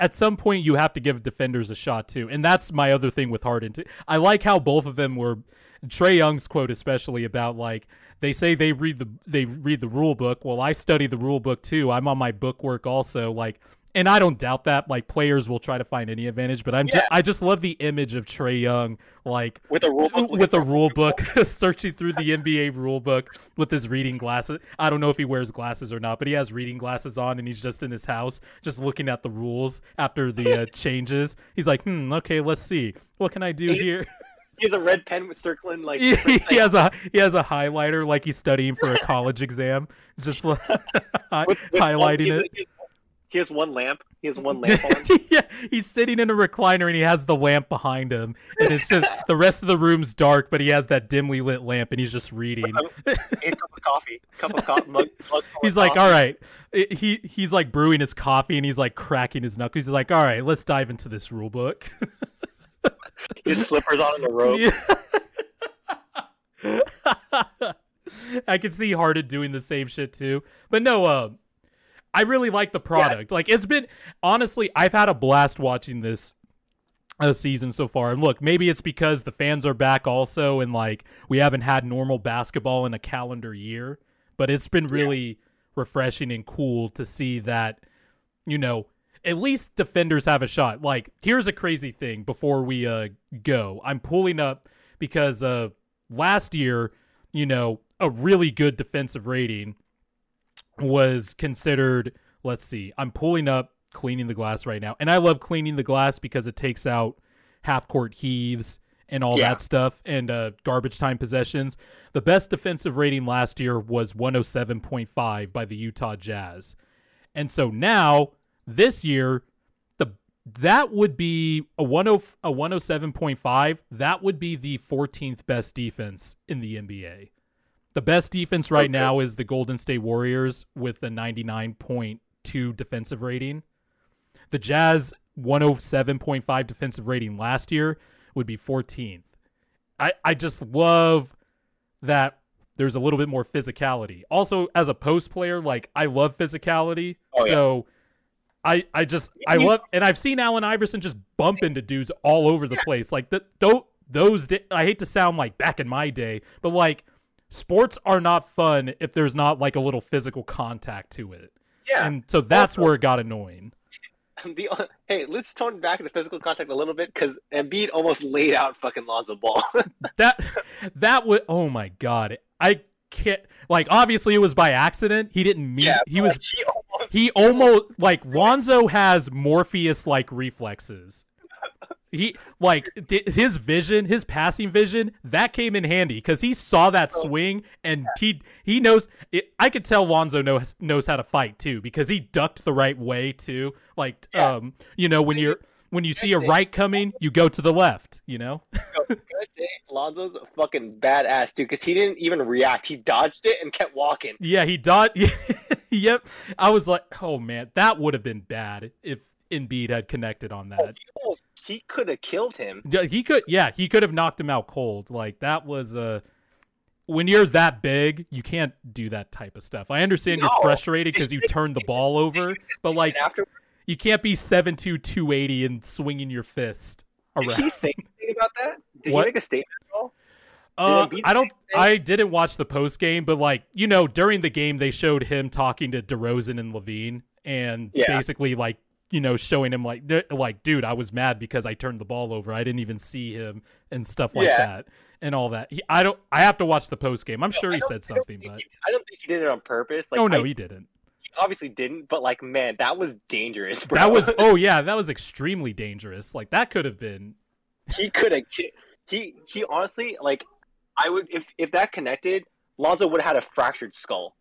at some point, you have to give defenders a shot too, and that's my other thing with Harden. Too. I like how both of them were. Trae Young's quote, especially about like they say they read the they read the rule book. Well, I study the rule book too. I'm on my book work also. Like. And I don't doubt that. Like, players will try to find any advantage, but I'm yeah. ju- I just love the image of Trae Young, like with a rule book, with a rule book searching through the N B A rule book with his reading glasses. I don't know if he wears glasses or not, but he has reading glasses on, and he's just in his house, just looking at the rules after the uh, changes. He's like, hmm, okay, let's see, what can I do he, here? He has a red pen with circling like he, he has a he has a highlighter, like he's studying for a college exam, just with, highlighting with, it. He's, he's, He has one lamp. He has one lamp on. Yeah, he's sitting in a recliner and he has the lamp behind him. And it's just the rest of the room's dark, but he has that dimly lit lamp and he's just reading. A cup of coffee. A cup of coffee. Mug, mug he's like, coffee. all right. He He's like brewing his coffee and he's like cracking his knuckles. He's like, all right, let's dive into this rule book. His slippers on in a rope. Yeah. I could see Harden doing the same shit too. But no, um, uh, I really like the product. Yeah. Like, it's been, honestly, I've had a blast watching this uh, season so far. And look, maybe it's because the fans are back also, and like we haven't had normal basketball in a calendar year, but it's been really yeah. refreshing and cool to see that, you know, at least defenders have a shot. Like, here's a crazy thing before we uh, go. I'm pulling up because uh, last year, you know, a really good defensive rating was considered, let's see, I'm pulling up Cleaning the Glass right now. And I love Cleaning the Glass because it takes out half-court heaves and all yeah. that stuff and uh, garbage time possessions. The best defensive rating last year was one oh seven point five by the Utah Jazz. And so now, this year, the that would be a, ten, a one oh seven point five. That would be the fourteenth best defense in the N B A. The best defense right okay. now is the Golden State Warriors with a ninety-nine point two defensive rating. The Jazz one oh seven point five defensive rating last year would be fourteenth. I, I just love that there's a little bit more physicality. Also, as a post player, like I love physicality. Oh, yeah. So I I just I love and I've seen Allen Iverson just bump into dudes all over the yeah. place. Like the, those those I hate to sound like back in my day, but like sports are not fun if there's not like a little physical contact to it. Yeah. And so that's also where it got annoying. The, hey, let's tone back the physical contact a little bit because Embiid almost laid out fucking Lonzo Ball. that that would oh my god. I can't like obviously it was by accident. He didn't mean yeah, he was he almost, he almost like Lonzo has Morpheus like reflexes. He like his vision, his passing vision, that came in handy because he saw that swing and he he knows. It, I could tell Lonzo knows knows how to fight too because he ducked the right way too. Like yeah. um, you know when you're when you see a right coming, you go to the left. You know. Lonzo's a fucking badass too because he didn't even react. He dodged it and kept walking. Yeah, he dodged. Yep. I was like, oh man, that would have been bad if Embiid had connected on that. Oh, he, almost, he could have killed him. Yeah, he could. Yeah, he could have knocked him out cold. Like that was a. Uh, when you're that big, you can't do that type of stuff. I understand no. you're frustrated because you turned the ball over, but like you can't be seven two, two eighty and swinging your fist around. Did he say anything about that? Did what? He make a statement at all? Uh, I don't. I didn't watch the post game, but like you know, during the game, they showed him talking to DeRozan and LaVine, and yeah. basically like. You know, showing him like, like, dude, I was mad because I turned the ball over. I didn't even see him and stuff like yeah. that and all that. He, I don't. I have to watch the post game. I'm no, sure he said something, but he, I don't think he did it on purpose. Like, oh no, I, he didn't. He obviously didn't. But like, man, that was dangerous, bro. That was. Oh yeah, that was extremely dangerous. Like that could have been. He could have. He he honestly like, I would if if that connected, Lonzo would have had a fractured skull.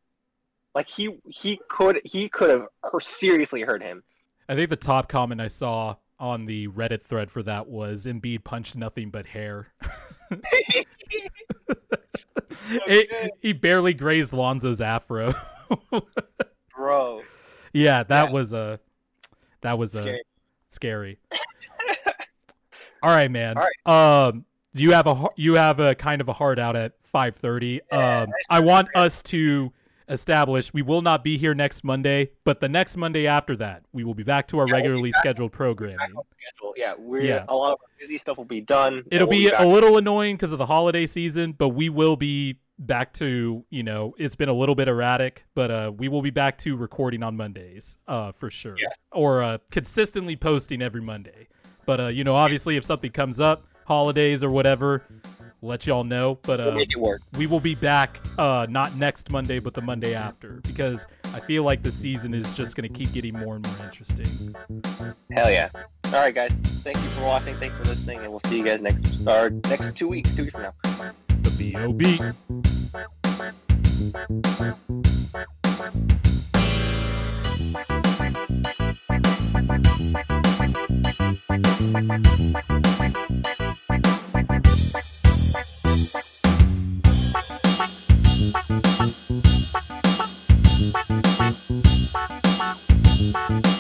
Like he he could he could have seriously hurt him. I think the top comment I saw on the Reddit thread for that was Embiid punched nothing but hair. it, he barely grazed Lonzo's afro. Bro. Yeah, that yeah. was a that was scary. a scary. All right, man. All right. Um you have a you have a kind of a hard out at five thirty. Yeah, um nice I want great. us to established we will not be here next Monday, but the next Monday after that we will be back to our yeah, regularly we'll scheduled programming. Schedule. Yeah, we're yeah. a lot of our busy stuff will be done. It'll we'll be, be a little annoying because of the holiday season, but we will be back to, you know, it's been a little bit erratic, but uh we will be back to recording on Mondays uh for sure. Yeah. Or uh consistently posting every Monday. But uh you know, obviously if something comes up, holidays or whatever, let y'all know, but uh, we'll we will be back uh, not next Monday, but the Monday after, because I feel like the season is just going to keep getting more and more interesting. Hell yeah. All right, guys. Thank you for watching. Thanks for listening, and we'll see you guys next or next two weeks, two weeks from now. The B O B Bye.